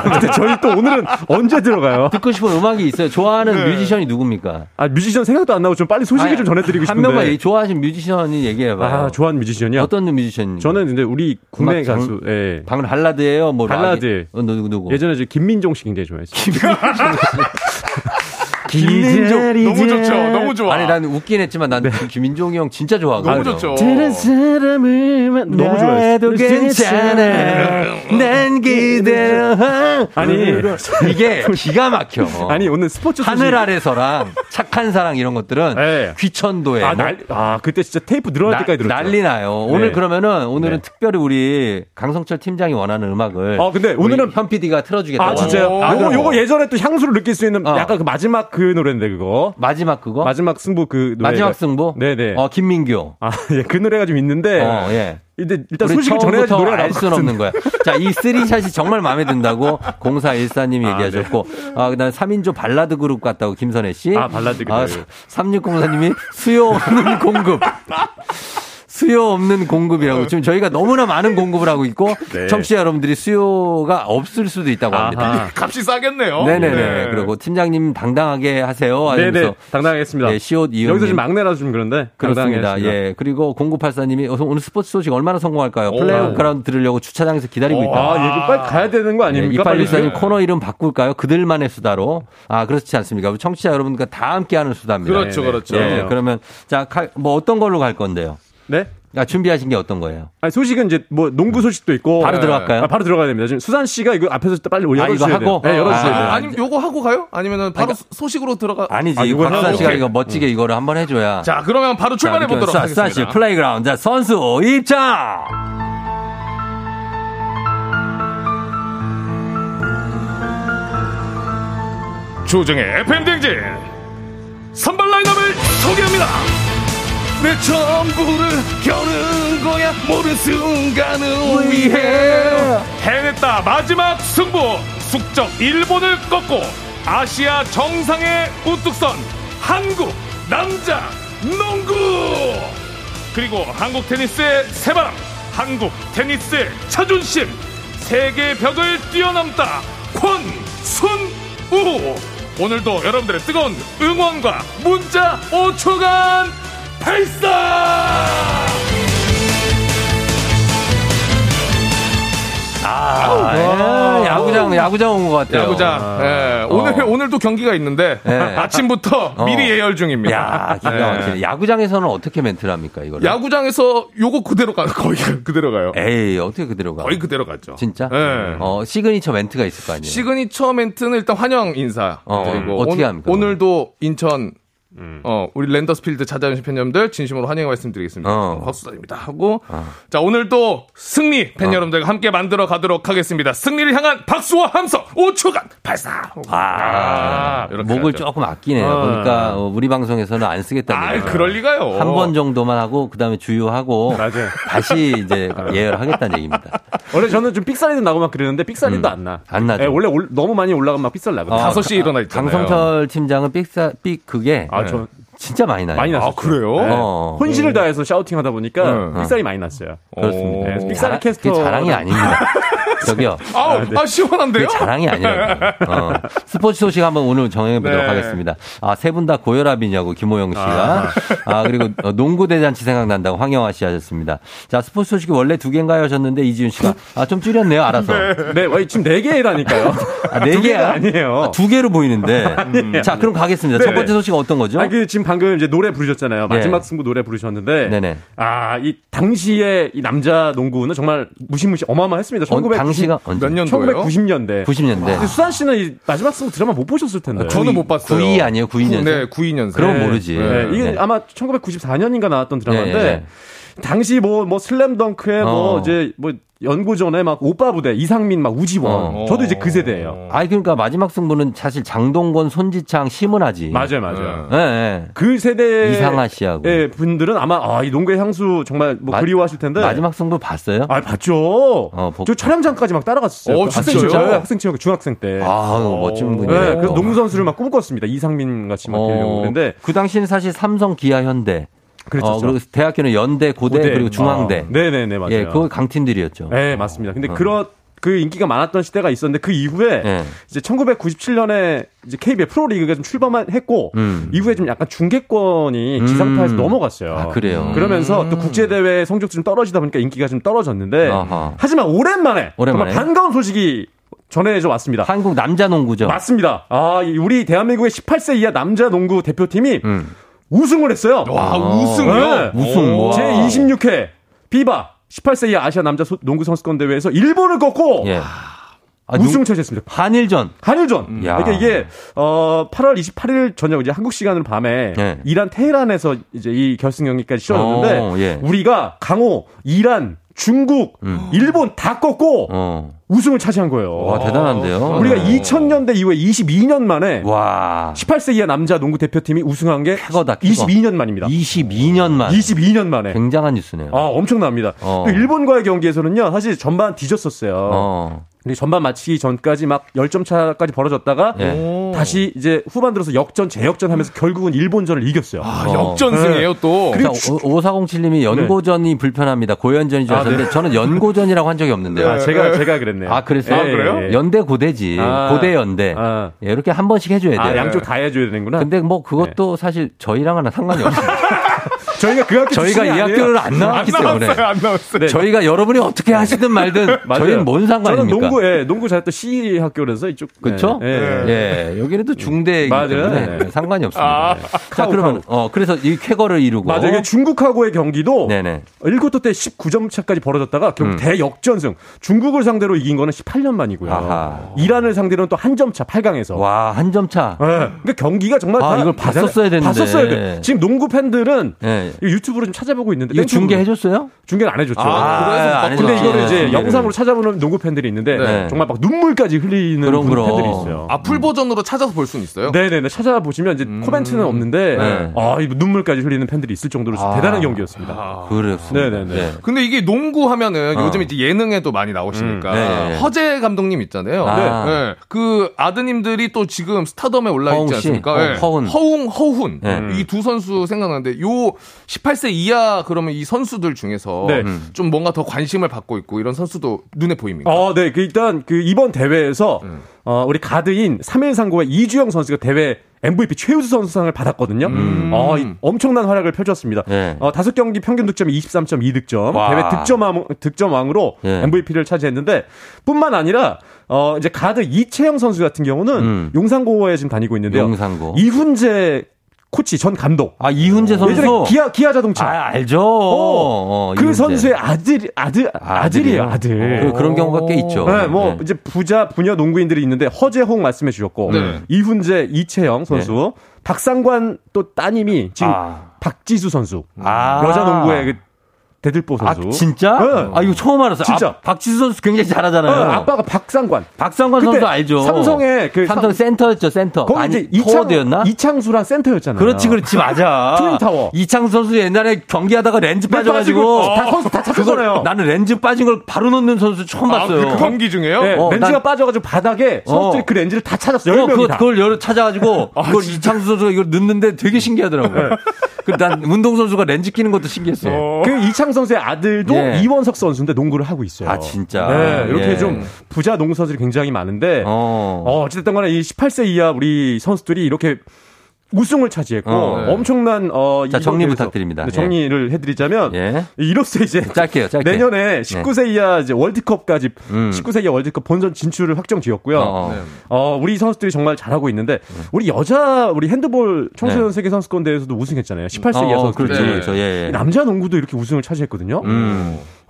근데 저희 또 오늘은 언제 들어가요? 듣고 싶은 음악이 있어요. 좋아하는 뮤지션이 누굽니까? 아, 뮤지션 생각도 안 나고 좀 빨리 소식을 좀 전해드리고 싶은데. 한 명만 좋아하시는 뮤지션이 얘기해봐요. 아, 좋아하는 뮤지션이요? 어떤 뮤지션이요? 저는 근데 우리 국내 가수. 방금 발라드예요? 발라드. 누구? 예전에 김민종 씨 굉장히 좋아했어요. 김민종 씨. 김민종 너무 좋죠. 너무 좋아. 아니 난 웃긴 했지만 난 김민종이 형 진짜 좋아하거든요. 너무 좋죠. 너무 좋아요. 나도 괜찮아. 난 기대어. 아니 이게 기가 막혀. 아니 오늘 스포츠 하늘 아래서랑 착한 사랑 이런 것들은 네. 귀천도에 그때 진짜 테이프 늘어날 때까지 들었죠. 난리나요. 오늘 네. 그러면은 오늘은 네. 특별히 우리 강성철 팀장이 원하는 음악을 근데 오늘은 현 PD가 틀어주겠다. 아 진짜요? 요거 예전에 또 향수를 느낄 수 있는 약간 그 마지막 그 노래인데 그거. 마지막 그거? 마지막 승부 그 노래. 마지막 승부? 네네. 김민규. 아 예 그 노래가 좀 있는데. 예. 근데 일단 소식을 전해야지 노래를 알 수는 없는 거야. 자, 이 3샷이 정말 마음에 든다고 0414님이 얘기하셨고, 그 다음에 3인조 발라드 그룹 같다고 김선혜 씨. 아, 발라드 그룹. 3604님이 수요 없는 공급. 수요 없는 공급이라고. 지금 저희가 너무나 많은 공급을 하고 있고, 네. 청취자 여러분들이 수요가 없을 수도 있다고 합니다. 아하. 값이 싸겠네요. 네네네. 네. 그리고 팀장님 당당하게 하세요. 네네. 당당하겠습니다. 네, 시옷 이용. 여기서 지금 막내라서 좀 그런데. 그렇습니다. 예. 그리고 0984님이 오늘 스포츠 소식 얼마나 성공할까요? 플레이오프 그라운드 들으려고 주차장에서 기다리고 있다. 아, 빨리 가야 되는 거 아닙니까? 네, 이팔리사님 코너 이름 바꿀까요? 그들만의 수다로. 아, 그렇지 않습니까? 우리 청취자 여러분과 다 함께 하는 수다입니다. 그렇죠, 네네. 그렇죠. 네, 그러면, 자, 뭐 어떤 걸로 갈 건데요? 네? 준비하신 게 어떤 거예요? 아니, 소식은 이제 뭐 농구 소식도 있고. 바로 들어갈까요? 바로 들어가야 됩니다. 지금 수산 씨가 이거 앞에서 빨리 열어주셔야 돼요. 네, 열어주셔야 돼요. 아니면 요거 하고 가요? 아니면은 바로 그러니까, 소식으로 들어가. 아니지. 박수산 씨가 이거 멋지게 이거를 한번 해줘야. 자, 그러면 바로 출발해 보도록 하겠습니다. 수산 씨 플레이그라운드. 자, 선수 입장! 조정의 FM댕진! 선발 라인업을 소개합니다! 내 전부를 겨눈 거야. 모든 순간을 위해 해냈다. 마지막 승부 숙적 일본을 꺾고 아시아 정상에 우뚝 선 한국 남자 농구, 그리고 한국 테니스의 새바람, 한국 테니스의 자존심, 세계 벽을 뛰어넘다 권순우. 오늘도 여러분들의 뜨거운 응원과 문자 5초간 발사! 야구장 온 것 같아요. 야구장. 예, 오늘도 경기가 있는데 아침부터 미리 예열 중입니다. 야, 기가 막히네. 야구장에서는 어떻게 멘트를 합니까, 이거를? 야구장에서 요거 그대로 가요. 거의 그대로 가요. 에이, 어떻게 그대로 가? 거의 그대로 갔죠. 진짜? 예. 시그니처 멘트가 있을 거 아니에요? 시그니처 멘트는 일단 환영 인사. 그리고 어떻게 합니까? 오늘도 인천 우리 랜더스필드 찾아오신 팬 여러분들 진심으로 환영의 말씀드리겠습니다. 곽수산입니다 하고 자, 오늘도 승리 팬 여러분들과 함께 만들어 가도록 하겠습니다. 승리를 향한 박수와 함성 5초간 발사. 이렇게 목을 하죠. 조금 아끼네요. 그러니까 우리 방송에서는 안 쓰겠다는 거예요. 그럴 리가요. 한 번 정도만 하고 그다음에 주유하고 맞아요. 다시 이제 예열하겠다는 얘기입니다. 원래 저는 좀 삑살이도 나고 막 그러는데 삑살이도 안 나죠. 예, 원래 너무 많이 올라가면 막 삑살 나거든요. 5시에 일어나 있잖아요. 강성철 팀장은 그게 저 진짜 많이 나요. 많이 났어요. 아, 그래요? 네. 혼신을 다해서 샤우팅 하다 보니까 삑살이 많이 났어요. 그렇습니다. 네, 삑살이 캐스터. 그게 자랑이 아닙니다. 저기요. 시원한데요? 그게 자랑이 아니에요. 스포츠 소식 한번 오늘 정해보도록 하겠습니다. 아, 세 분 다 고혈압이냐고, 김호영 씨가. 그리고 농구 대잔치 생각난다고 황영화 씨 하셨습니다. 자, 스포츠 소식이 원래 2개인가요? 하셨는데 이지윤 씨가. 좀 줄였네요, 알아서. 네, 지금 4개라니까요. 4개야? 아니에요. 2개로 보이는데. 자, 그럼 가겠습니다. 첫 번째 소식은 어떤 거죠? 지금 방금 이제 노래 부르셨잖아요. 마지막 승부 노래 부르셨는데. 네네. 이 당시에 이 남자 농구는 정말 무시무시 어마어마했습니다. 1990년대. 90년대. 수산 씨는 이 마지막 승부 드라마 못 보셨을 텐데. 저는 못 봤어요. 92 아니에요? 92년생? 네, 92년생. 그럼 모르지. 이게 아마 1994년인가 나왔던 드라마인데. 당시 뭐 슬램덩크에 연고전에 막 오빠 부대 이상민 막 우지원 저도 이제 그 세대예요. 그러니까 마지막 승부는 사실 장동건, 손지창, 심은하지. 맞아요. 네. 그 세대 이상하 씨하고 분들은 아마 이 농구의 향수 정말 그리워하실 텐데. 마지막 승부 봤어요? 봤죠. 저 촬영장까지 막 따라갔었어요. 학생 체육 중학생 때. 멋진 분이에요. 네, 그래서 농구 선수를 막 꿈꿨습니다. 이상민 같이 막 되려고 했는데 그 당시는 사실 삼성, 기아, 현대. 그렇죠. 그리고 대학교는 연대, 고대. 그리고 중앙대. 네네네, 맞아요. 예, 그거 강팀들이었죠. 네, 맞습니다. 근데 그 인기가 많았던 시대가 있었는데 그 이후에 이제 1997년에 이제 KBL 프로리그가 좀 출범했고 이후에 좀 약간 중계권이 지상파에서 넘어갔어요. 그래요. 그러면서 또 국제대회 성적도 좀 떨어지다 보니까 인기가 좀 떨어졌는데 하지만 오랜만에 반가운 소식이 전해져 왔습니다. 한국 남자 농구죠. 맞습니다. 아, 우리 대한민국의 18세 이하 남자 농구 대표팀이 우승을 했어요. 와, 우승이요? 네. 우승. 와. 제26회 피바 18세 이하 아시아 남자 농구 선수권 대회에서 일본을 꺾고 예. 아, 우승을 차지했습니다. 한일전. 그러니까 이게 8월 28일 저녁 이제 한국 시간으로 밤에 예. 이란 테헤란에서 이제 이 결승 경기까지 치러졌는데 예. 우리가 강호, 이란, 중국, 일본 다 꺾고 우승을 차지한 거예요. 와, 대단한데요. 우리가 2000년대 이후에 22년 만에 와. 18세 이하 남자 농구 대표팀이 우승한 게 캐거다, 캐거. 22년 만입니다. 22년 만에. 굉장한 뉴스네요. 아, 엄청납니다. 일본과의 경기에서는요. 사실 전반 뒤졌었어요. 근데 전반 마치기 전까지 막 10점 차까지 벌어졌다가 예. 다시 이제 후반 들어서 역전, 재역전하면서 결국은 일본전을 이겼어요. 아, 역전승이에요 네. 또. 그리고 5407님이 연고전이 네. 불편합니다. 고연전이 좋았는데 아, 네. 저는 연고전이라고 한 적이 없는데요. 아, 제가 그랬네요. 아, 그랬어요? 아, 그래요? 예. 연대 고대지. 아, 고대 연대. 아. 예, 이렇게 한 번씩 해줘야 돼요. 아, 양쪽 다 해줘야 되는구나. 근데 뭐 그것도 네. 사실 저희랑은 상관이 없습니다. 저희가 그 학교 저희가 이 아니에요. 학교를 안 나왔기 때문에 안 나왔어요. 네. 저희가 여러분이 어떻게 하시든 말든 저희는 뭔 상관입니까? 저는 농구 잘했던 C 학교라서 이쪽 그렇죠? 예. 네. 네. 네. 여기는 또 중대이기 때문에 네. 상관이 없습니다. 아, 네. 자, 그러면 그래서 이 쾌거를 이루고 맞아요. 중국하고의 경기도 1쿼터 때 19점 차까지 벌어졌다가 결국 대역전승. 중국을 상대로 이긴 거는 18년 만이고요. 아하. 이란을 상대로는 또 한 점 차 8강에서. 와, 한 점 차. 네. 그러니까 경기가 정말 이걸 봤었어야 되는데. 봤었어야 돼. 지금 농구 팬들은 네. 유튜브로 좀 찾아보고 있는데 이거 중계해줬어요? 중계는 안 해줬죠. 아, 근데 이거를 이제 네. 영상으로 찾아보는 농구 팬들이 있는데 네. 정말 막 눈물까지 흘리는 팬들이 있어요. 아, 풀 버전으로 찾아서 볼 수는 있어요? 네네네. 찾아보시면 이제 코멘트는 없는데 네. 아, 눈물까지 흘리는 팬들이 있을 정도로 대단한 경기였습니다. 아, 그랬습니다. 네네네. 네. 근데 이게 농구하면은 요즘 이제 예능에도 많이 나오시니까 네. 허재 감독님 있잖아요. 아. 네. 네. 그 아드님들이 또 지금 스타덤에 올라 있지 않습니까? 네. 허훈. 네. 이 두 선수 생각나는데 요 18세 이하 그러면 이 선수들 중에서 네. 좀 뭔가 더 관심을 받고 있고 이런 선수도 눈에 보입니까? 네. 그 일단 그 이번 대회에서 우리 가드인 3139의 이주영 선수가 대회 MVP 최우수 선수상을 받았거든요. 엄청난 활약을 펼쳤습니다. 네. 5경기 평균 득점이 23.2득점. 와. 대회 득점왕으로 네. MVP를 차지했는데 뿐만 아니라 이제 가드 이채영 선수 같은 경우는 용산고에 지금 다니고 있는데요. 용산고. 이훈재 코치 전 감독. 아, 이훈재 선수. 예전에 기아 자동차. 아, 알죠. 그 이훈재. 선수의 아들이에요. 아들. 그런 경우가 꽤 있죠. 네, 뭐 이제 부자 부녀 농구인들이 있는데 허재홍 말씀해 주셨고 네. 이훈재, 이채영 선수, 네. 박상관 또 따님이 지금 박지수 선수. 여자 농구의 대들보 선수. 아, 진짜? 네. 아, 이거 처음 알았어요. 진짜. 박지수 선수 굉장히 잘하잖아요. 아빠가 박상관. 박상관 선수 알죠. 삼성의 삼성 센터였죠, 센터. 거기 이제 포워드였나? 이창수랑 센터였잖아요. 그렇지, 맞아. 트윈타워. 이창수 선수 옛날에 경기하다가 렌즈 빠져가지고. 다 선수 다 찾았잖아요. 나는 렌즈 빠진 걸 바로 놓는 선수 처음 봤어요. 그 경기 중에요? 네, 렌즈가 빠져가지고 바닥에 선수들이 그 렌즈를 다 찾았어요. 그걸 찾아가지고. 그걸 이창수 선수가 이걸 넣는데 되게 신기하더라고요. 네. 난 운동선수가 렌즈 끼는 것도 신기했어요. 그 이창 선수의 아들도 예. 이원석 선수인데 농구를 하고 있어요. 아, 진짜. 네, 이렇게 예. 좀 부자 농구 선수들이 굉장히 많은데 어쨌든 간에 이 18세 이하 우리 선수들이 이렇게 우승을 차지했고 네. 엄청난 자, 정리 부탁드립니다. 네, 정리를 예. 해드리자면 예. 이로써 이제 짧게. 내년에 19세 이하 이제 월드컵까지 19세 이하 월드컵 본선 진출을 확정지었고요. 네. 우리 선수들이 정말 잘하고 있는데 우리 여자 우리 핸드볼 청소년 네. 세계 선수권 대회에서도 우승했잖아요. 18세 이하 선수들. 그렇죠. 예. 남자 농구도 이렇게 우승을 차지했거든요.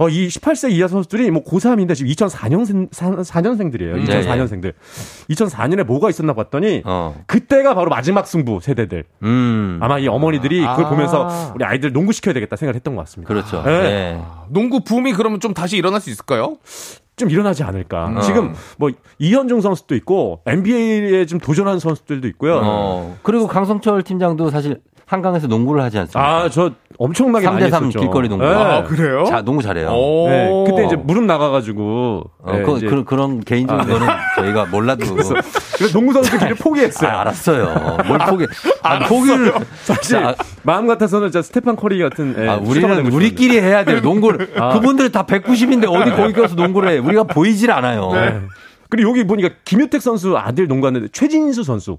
이 18세 이하 선수들이 뭐 고3인데 지금 2004년생들이에요. 2004년생들. 2004년에 뭐가 있었나 봤더니 그때가 바로 마지막 승부 세대들. 아마 이 어머니들이 그걸 보면서 우리 아이들 농구 시켜야 되겠다 생각을 했던 것 같습니다. 그렇죠. 네. 네. 농구 붐이 그러면 좀 다시 일어날 수 있을까요? 좀 일어나지 않을까. 지금 뭐 이현중 선수도 있고 NBA에 좀 도전하는 선수들도 있고요. 그리고 강성철 팀장도 사실 한강에서 농구를 하지 않습니까? 아, 저 엄청나게 많이 했었죠. 3대3 길거리 농구. 네. 아, 그래요? 자, 농구 잘해요. 네. 그때 이제 무릎 나가가지고. 네, 그런 개인적인 거는 저희가 몰라도. 그래서 농구 선수들끼리 포기했어요. 아, 알았어요. 뭘 포기. 포기를. 사실 마음 같아서는 진짜 스테판 커리 같은. 예, 우리는 우리끼리 해야 돼요. 농구를. 그분들 다 190인데 어디 거기 가서 농구를 해. 우리가 보이질 않아요. 네. 그리고 여기 보니까 김유택 선수 아들 농구하는데 최진수 선수.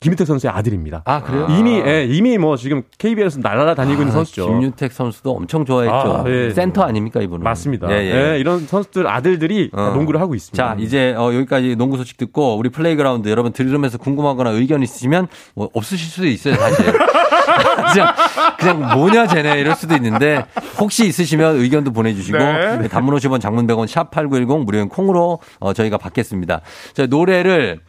김윤택 선수의 아들입니다. 아, 그래요? 이미 뭐 지금 KBL에서 날아다니고 있는 선수죠. 김윤택 선수도 엄청 좋아했죠. 예. 센터 아닙니까, 이분은? 맞습니다. 예, 예. 예, 이런 선수들 아들들이 농구를 하고 있습니다. 자, 이제 여기까지 농구 소식 듣고 우리 플레이그라운드 여러분 들으면서 궁금하거나 의견 있으시면 뭐 없으실 수도 있어요, 사실. 그냥 뭐냐 쟤네 이럴 수도 있는데 혹시 있으시면 의견도 보내주시고 네. 단문 50원 장문 100원 샵 8910 무료인 콩으로 저희가 받겠습니다. 자, 노래를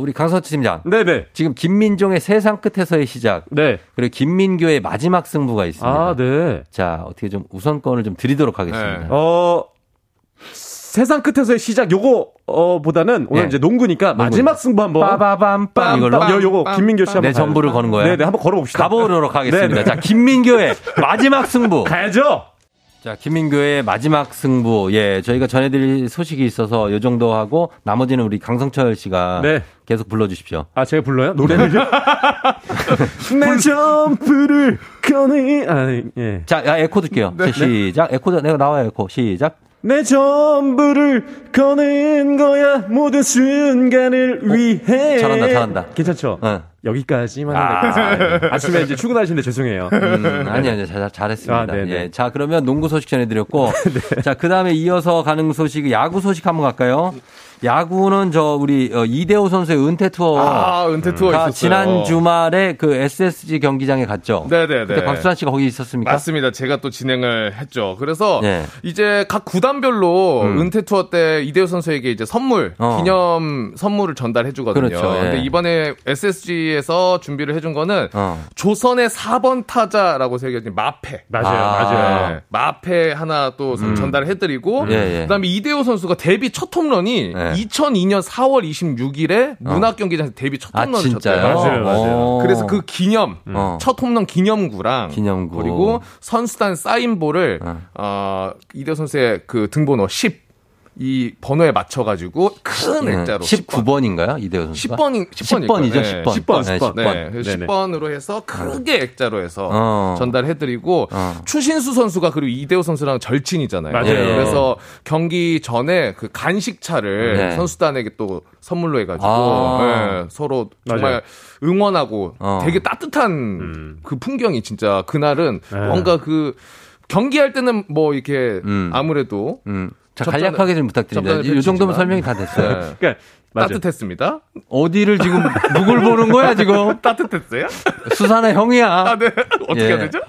우리 강서철 팀장. 네네. 지금 김민종의 세상 끝에서의 시작. 네. 그리고 김민교의 마지막 승부가 있습니다. 아, 네. 자, 어떻게 좀 우선권을 좀 드리도록 하겠습니다. 네. 세상 끝에서의 시작 요거 보다는 오늘 네. 이제 농구니까 마지막 승부 한번 빠바밤빰 이걸로 요거 김민교 씨 한번 내 전부를 거는 거예요. 네, 한번 걸어 봅시다. 가보도록 하겠습니다. 네네. 자, 김민교의 마지막 승부. 가야죠. 자, 김민교의 마지막 승부. 예, 저희가 전해드릴 소식이 있어서 요 정도 하고 나머지는 우리 강성철 씨가 네. 계속 불러주십시오. 아, 제가 불러요? 노래를요? 내 점프를 거니. 예. 자, 에코 듣게요. 네. 시작. 에코 내가 나와요. 에코 시작. 내 전부를 거는 거야 모든 순간을 위해. 잘한다. 괜찮죠? 응. 여기까지만. 아침에 이제 출근하시는데 죄송해요. 아니요. 잘했습니다. 예, 자, 그러면 농구 소식 전해드렸고 네. 자, 그다음에 이어서 가는 소식 야구 소식 한번 갈까요? 야구는 우리 이대호 선수의 은퇴 투어가 있었어요. 지난 주말에 그 SSG 경기장에 갔죠. 네네네. 그때 곽수산 씨가 거기 있었습니까? 맞습니다. 제가 또 진행을 했죠. 그래서 네. 이제 각 구단별로 은퇴 투어 때 이대호 선수에게 이제 선물, 기념 선물을 전달해 주거든요. 그렇죠. 네. 근데 이번에 SSG에서 준비를 해준 거는 조선의 4번 타자라고 새겨진 마패. 맞아요. 마패 하나 또 전달해 드리고 예. 그다음에 이대호 선수가 데뷔 첫 홈런이 네. 2002년 4월 26일에 문학경기장에서 데뷔 첫 홈런을 쳤어요. 맞아요. 그래서 그 기념 첫 홈런 기념구랑 그리고 선수단 사인볼을 이대호 선수의 그 등번호 10 이 번호에 맞춰가지고 큰 액자로 19번인가요? 이대호 선수가? 10번이죠. 10번. 네. 10번으로 해서 크게 액자로 해서 전달해드리고 추신수 선수가 그리고 이대호 선수랑 절친이잖아요. 맞아요. 네. 그래서 경기 전에 그 간식차를 네. 선수단에게 또 선물로 해가지고 네. 서로 정말 맞아요. 응원하고 되게 따뜻한 그 풍경이 진짜 그날은 네. 뭔가 그 경기할 때는 뭐 이렇게 아무래도 자, 간략하게 좀 부탁드립니다. 이 정도면 설명이 다 됐어요. 네. 그러니까 따뜻했습니다. 어디를 지금 누굴 보는 거야 지금? 따뜻했어요? 수산아 형이야. 아, 네. 어떻게 해야 되죠?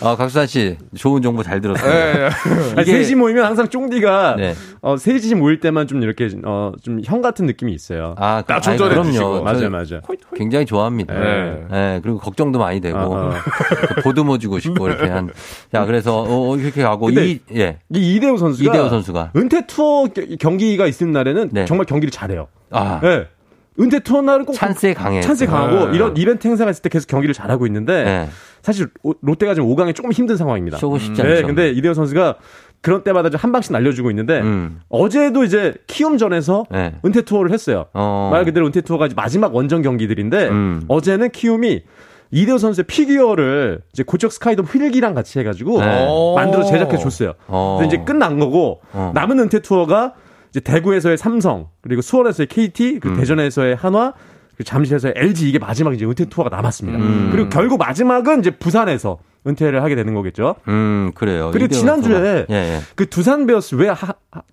곽수산 씨 좋은 정보 잘 들었어요. 네. 이게... 셋이 모이면 항상 쫑디가 네. 셋이 모일 때만 좀 이렇게 좀 형 같은 느낌이 있어요. 아, 그럼요. 맞아. 굉장히 좋아합니다. 네. 네. 그리고 걱정도 많이 되고 보듬어 주고 싶고 이렇게 한. 자, 그래서 이렇게 가고 이대호 선수가 은퇴 투어 경기가 있는 날에는 네. 정말 경기를 잘해요. 네. 은퇴 투어 날은 꼭 찬스에 강하고 네. 이런 이벤트 행사가 있을 때 계속 경기를 잘하고 있는데 네. 사실 롯데가 지금 5강에 조금 힘든 상황입니다. 쉬고 싶지 않죠. 네, 근데 이대호 선수가 그런 때마다 좀 한 방씩 날려주고 있는데 어제도 이제 키움전에서 네. 은퇴 투어를 했어요. 말 그대로 은퇴 투어가 마지막 원정 경기들인데 어제는 키움이 이대호 선수의 피규어를 이제 고척 스카이돔 휠기랑 같이 해가지고 네. 만들어 제작해 줬어요. 근데 이제 끝난 거고 남은 은퇴 투어가 이제 대구에서의 삼성, 그리고 수원에서의 KT, 그리고 대전에서의 한화, 그리고 잠실에서의 LG 이게 마지막 이제 은퇴 투어가 남았습니다. 그리고 결국 마지막은 이제 부산에서 은퇴를 하게 되는 거겠죠. 그래요. 그리고 지난주에 그 두산 베어스 왜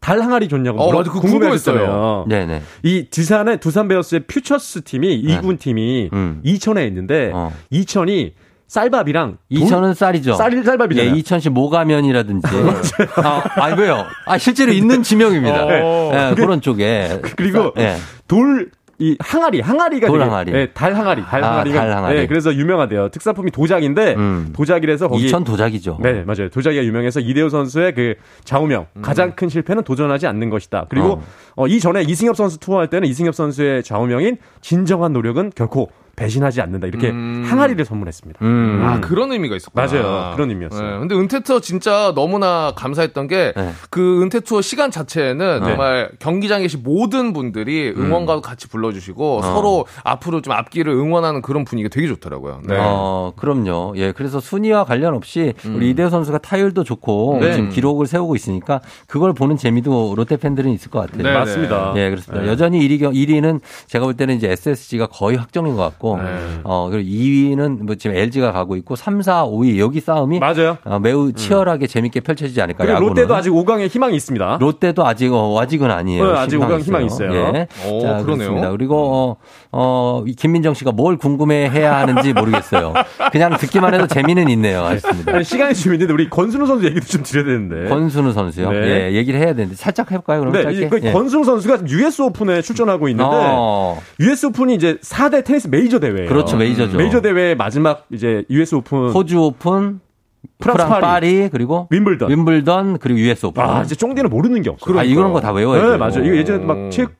달 항아리 줬냐고 궁금했어요. 네네. 이 지산의 두산 베어스의 퓨처스 팀이 2군 팀이 이천에 있는데 이천이 쌀밥이랑 이천은 쌀이죠. 쌀밥이잖아요. 예, 이천시 모가면이라든지. 왜요? 실제로 있는 지명입니다. 네, 그런 쪽에. 그리고 항아리가 돌 항아리. 네, 달 항아리가. 네, 그래서 유명하대요. 특산품이 도자기인데 도자기라서 거기 이천 도자기죠. 네, 맞아요. 도자기가 유명해서 이대호 선수의 그 좌우명 가장 큰 실패는 도전하지 않는 것이다. 그리고 이전에 이승엽 선수 투어할 때는 이승엽 선수의 좌우명인 진정한 노력은 결코 배신하지 않는다. 이렇게 항아리를 선물했습니다. 아, 그런 의미가 있었구나. 맞아요. 그런 의미였어요. 네, 근데 은퇴 투어 진짜 너무나 감사했던 게 그 은퇴 투어 시간 자체에는 정말 경기장에 계신 모든 분들이 응원가도 같이 불러주시고 서로 앞으로 좀 앞길을 응원하는 그런 분위기가 되게 좋더라고요. 네. 그럼요. 예, 그래서 순위와 관련 없이 우리 이대호 선수가 타율도 좋고 네. 지금 기록을 세우고 있으니까 그걸 보는 재미도 롯데 팬들은 있을 것 같아요. 네, 맞습니다. 예, 그렇습니다. 네. 여전히 1위는 제가 볼 때는 이제 SSG가 거의 확정인 것 같고, 그리고 2위는 뭐 지금 LG가 가고 있고, 3, 4, 5위 여기 싸움이 맞아요. 매우 치열하게 재밌게 펼쳐지지 않을까. 롯데도 아직 5강에 희망이 있습니다. 롯데도 아직 아직은 아니에요. 네, 아직 5강 희망이 있어요. 예. 오, 자, 그렇습니다. 그리고 김민정 씨가 뭘 궁금해해야 하는지 모르겠어요. 그냥 듣기만 해도 재미는 있네요. 아쉽습니다. 시간이 좀 있는데 우리 권순우 선수 얘기도 좀 드려야 되는데. 권순우 선수요? 네. 예, 얘기를 해야 되는데 살짝 해볼까요? 그럼 네, 짧게. 그 권순우 선수가 US 오픈에 출전하고 있는데 US 오픈이 이제 4대 테니스 메이저 대회예요. 그렇죠, 메이저죠. 메이저 대회 마지막 이제 US 오픈, 호주 오픈. 프랑스 파리, 그리고 윈블던 그리고 US 오픈. 아, 이제 쫑디는 모르는 게 없어요. 그러니까. 아, 이런 거 다 외워야 돼요. 네, 맞아요. 이거 예전에 막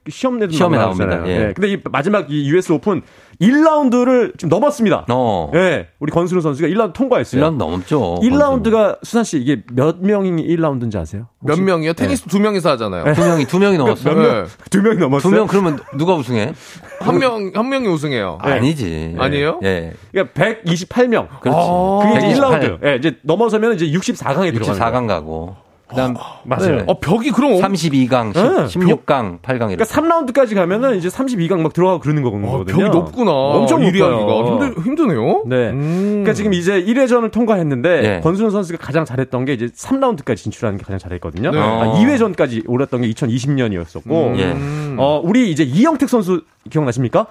시험 내도 시험에 나옵니다. 예. 네. 근데 이 마지막 이 US 오픈 1라운드를 지금 넘었습니다. 예. 네. 우리 권순우 선수가 1라운드 통과했어요. 1라운드 넘었죠. 1라운드가 수산 씨 이게 몇 명이 1라운드인지 아세요? 혹시? 몇 명이요? 테니스 네. 2명이서 하잖아요. 네. 2명이 넘었어요. 몇 명? 2명이 넘었어요. 2명 그러면 누가 우승해? 한 명이 우승해요. 네. 아니지. 네. 아니에요? 예. 네. 그러니까 128명. 그렇지. 그게 1라운드. 예. 네. 이제 넘어서면 이제 64강에 들어가요. 64강 가고. 그다음 맞아요. 네. 벽이 그럼 32강, 16강, 8강 이렇게. 그러니까 3라운드까지 가면은 이제 32강 막 들어가고 그러는 거거든요. 벽이 높구나. 엄청 높아요. 힘드네요. 네. 그러니까 지금 이제 1회전을 통과했는데 네. 권순우 선수가 가장 잘했던 게 이제 3라운드까지 진출하는 게 가장 잘했거든요. 네. 2회전까지 올랐던 게 2020년이었었고. 우리 이제 이영택 선수 기억나십니까?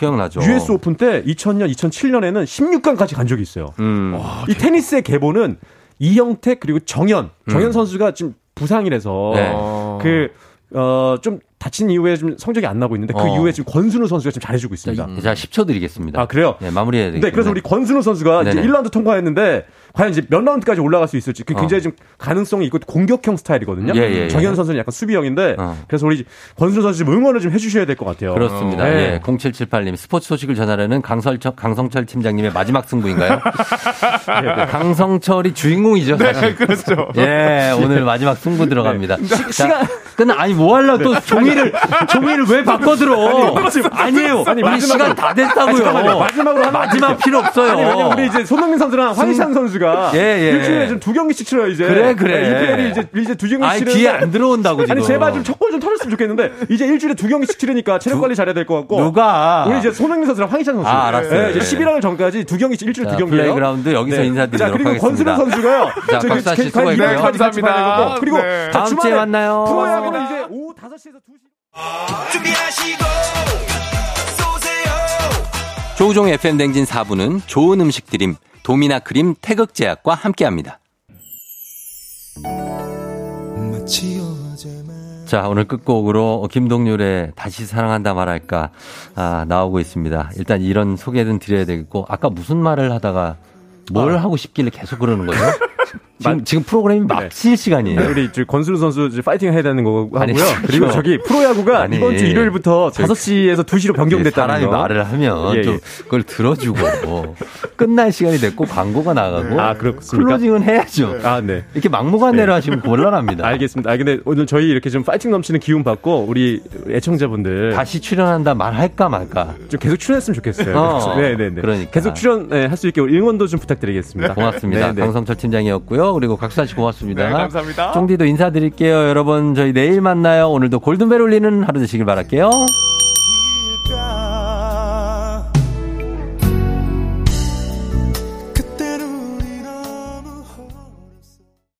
기억나죠. US 오픈 때 2000년, 2007년에는 16강까지 간 적이 있어요. 와, 이 테니스의 계보는 이영택 그리고 정현 선수가 지금 부상이라서 네. 좀 다친 이후에 좀 성적이 안 나고 있는데 그 이후에 지금 권순우 선수가 지금 잘해주고 있습니다. 제가 10초 드리겠습니다. 아, 그래요? 네, 마무리해야 되겠습니다. 네, 그래서 우리 권순우 선수가 이제 1라운드 통과했는데 과연 이제 몇 라운드까지 올라갈 수 있을지 굉장히 지금 가능성이 있고 공격형 스타일이거든요. 예, 정현 선수는 약간 수비형인데 그래서 우리 권순우 선수 좀 응원을 좀 해주셔야 될 것 같아요. 그렇습니다. 네. 예, 0778님 스포츠 소식을 전하려는 강성철 팀장님의 마지막 승부인가요? 네. 강성철이 주인공이죠. 사실. 네, 그렇죠. 예, 오늘 마지막 승부 들어갑니다. 네. 시간 끝나 아니 뭐 하려고 또 종이를 왜 바꿔들어? 아니에요. 우리 시간 다 됐다고요. 마지막으로 마지막 필요 없어요. 아니, 우리 이제 손흥민 선수랑 황희찬 선수가 일주일에 지금 2경기씩 치러요 이제. 그래. 이제 2경기씩. 아, 기회 안 들어온다고 지금. 아니 제발 좀 첫 골 좀 털었으면 좋겠는데 이제 일주일에 2경기씩 치르니까 체력 관리 잘해야 될 것 같고. 누가? 우리 이제 손흥민 선수랑 황희찬 선수. 아, 알았어요. 네, 이제 11월 전까지 2경기씩 일주일에 2경기예요. 플레이그라운드 여기서 네. 인사드리도록 하겠습니다. 그리고 권순우 선수가요. 자, 박사 씨 수고했고요. 감사합니다. 그리고 다음 주에 만나요. 프로야구는 이제 오후 5시에서 2시 준비하시고 쏘세요. 조우종 FM댕진 4부는 좋은 음식 드림 도미나 크림 태극제약과 함께합니다. 자, 오늘 끝곡으로 김동률의 다시 사랑한다 말할까 나오고 있습니다. 일단 이런 소개는 드려야 되겠고 아까 무슨 말을 하다가 뭘 하고 싶길래 계속 그러는 거죠? 지금 프로그램이 막실 시간이에요. 우리 권순우 선수 파이팅 해야 되는 거 하고요. 그리고 저기 프로야구가 이번 주 일요일부터 5시에서 2시로 변경됐다는 사람이 거. 말을 하면 좀 그걸 들어주고 끝날 시간이 됐고 광고가 나가고 클로징은 해야죠. 아, 네. 이렇게 막무가내로 하시면 곤란합니다. 알겠습니다. 근데 오늘 저희 이렇게 좀 파이팅 넘치는 기운 받고 우리 애청자분들 다시 출연한다 말할까 말까 좀 계속 출연했으면 좋겠어요. 네. 그러니까. 계속 출연할 수 있게 응원도 좀 부탁드리겠습니다. 고맙습니다. 네. 강성철 팀장이었고요. 그리고 곽수산 씨 고맙습니다. 네, 감사합니다. 쫑디도 인사드릴게요. 여러분 저희 내일 만나요. 오늘도 골든벨 울리는 하루 되시길 바랄게요.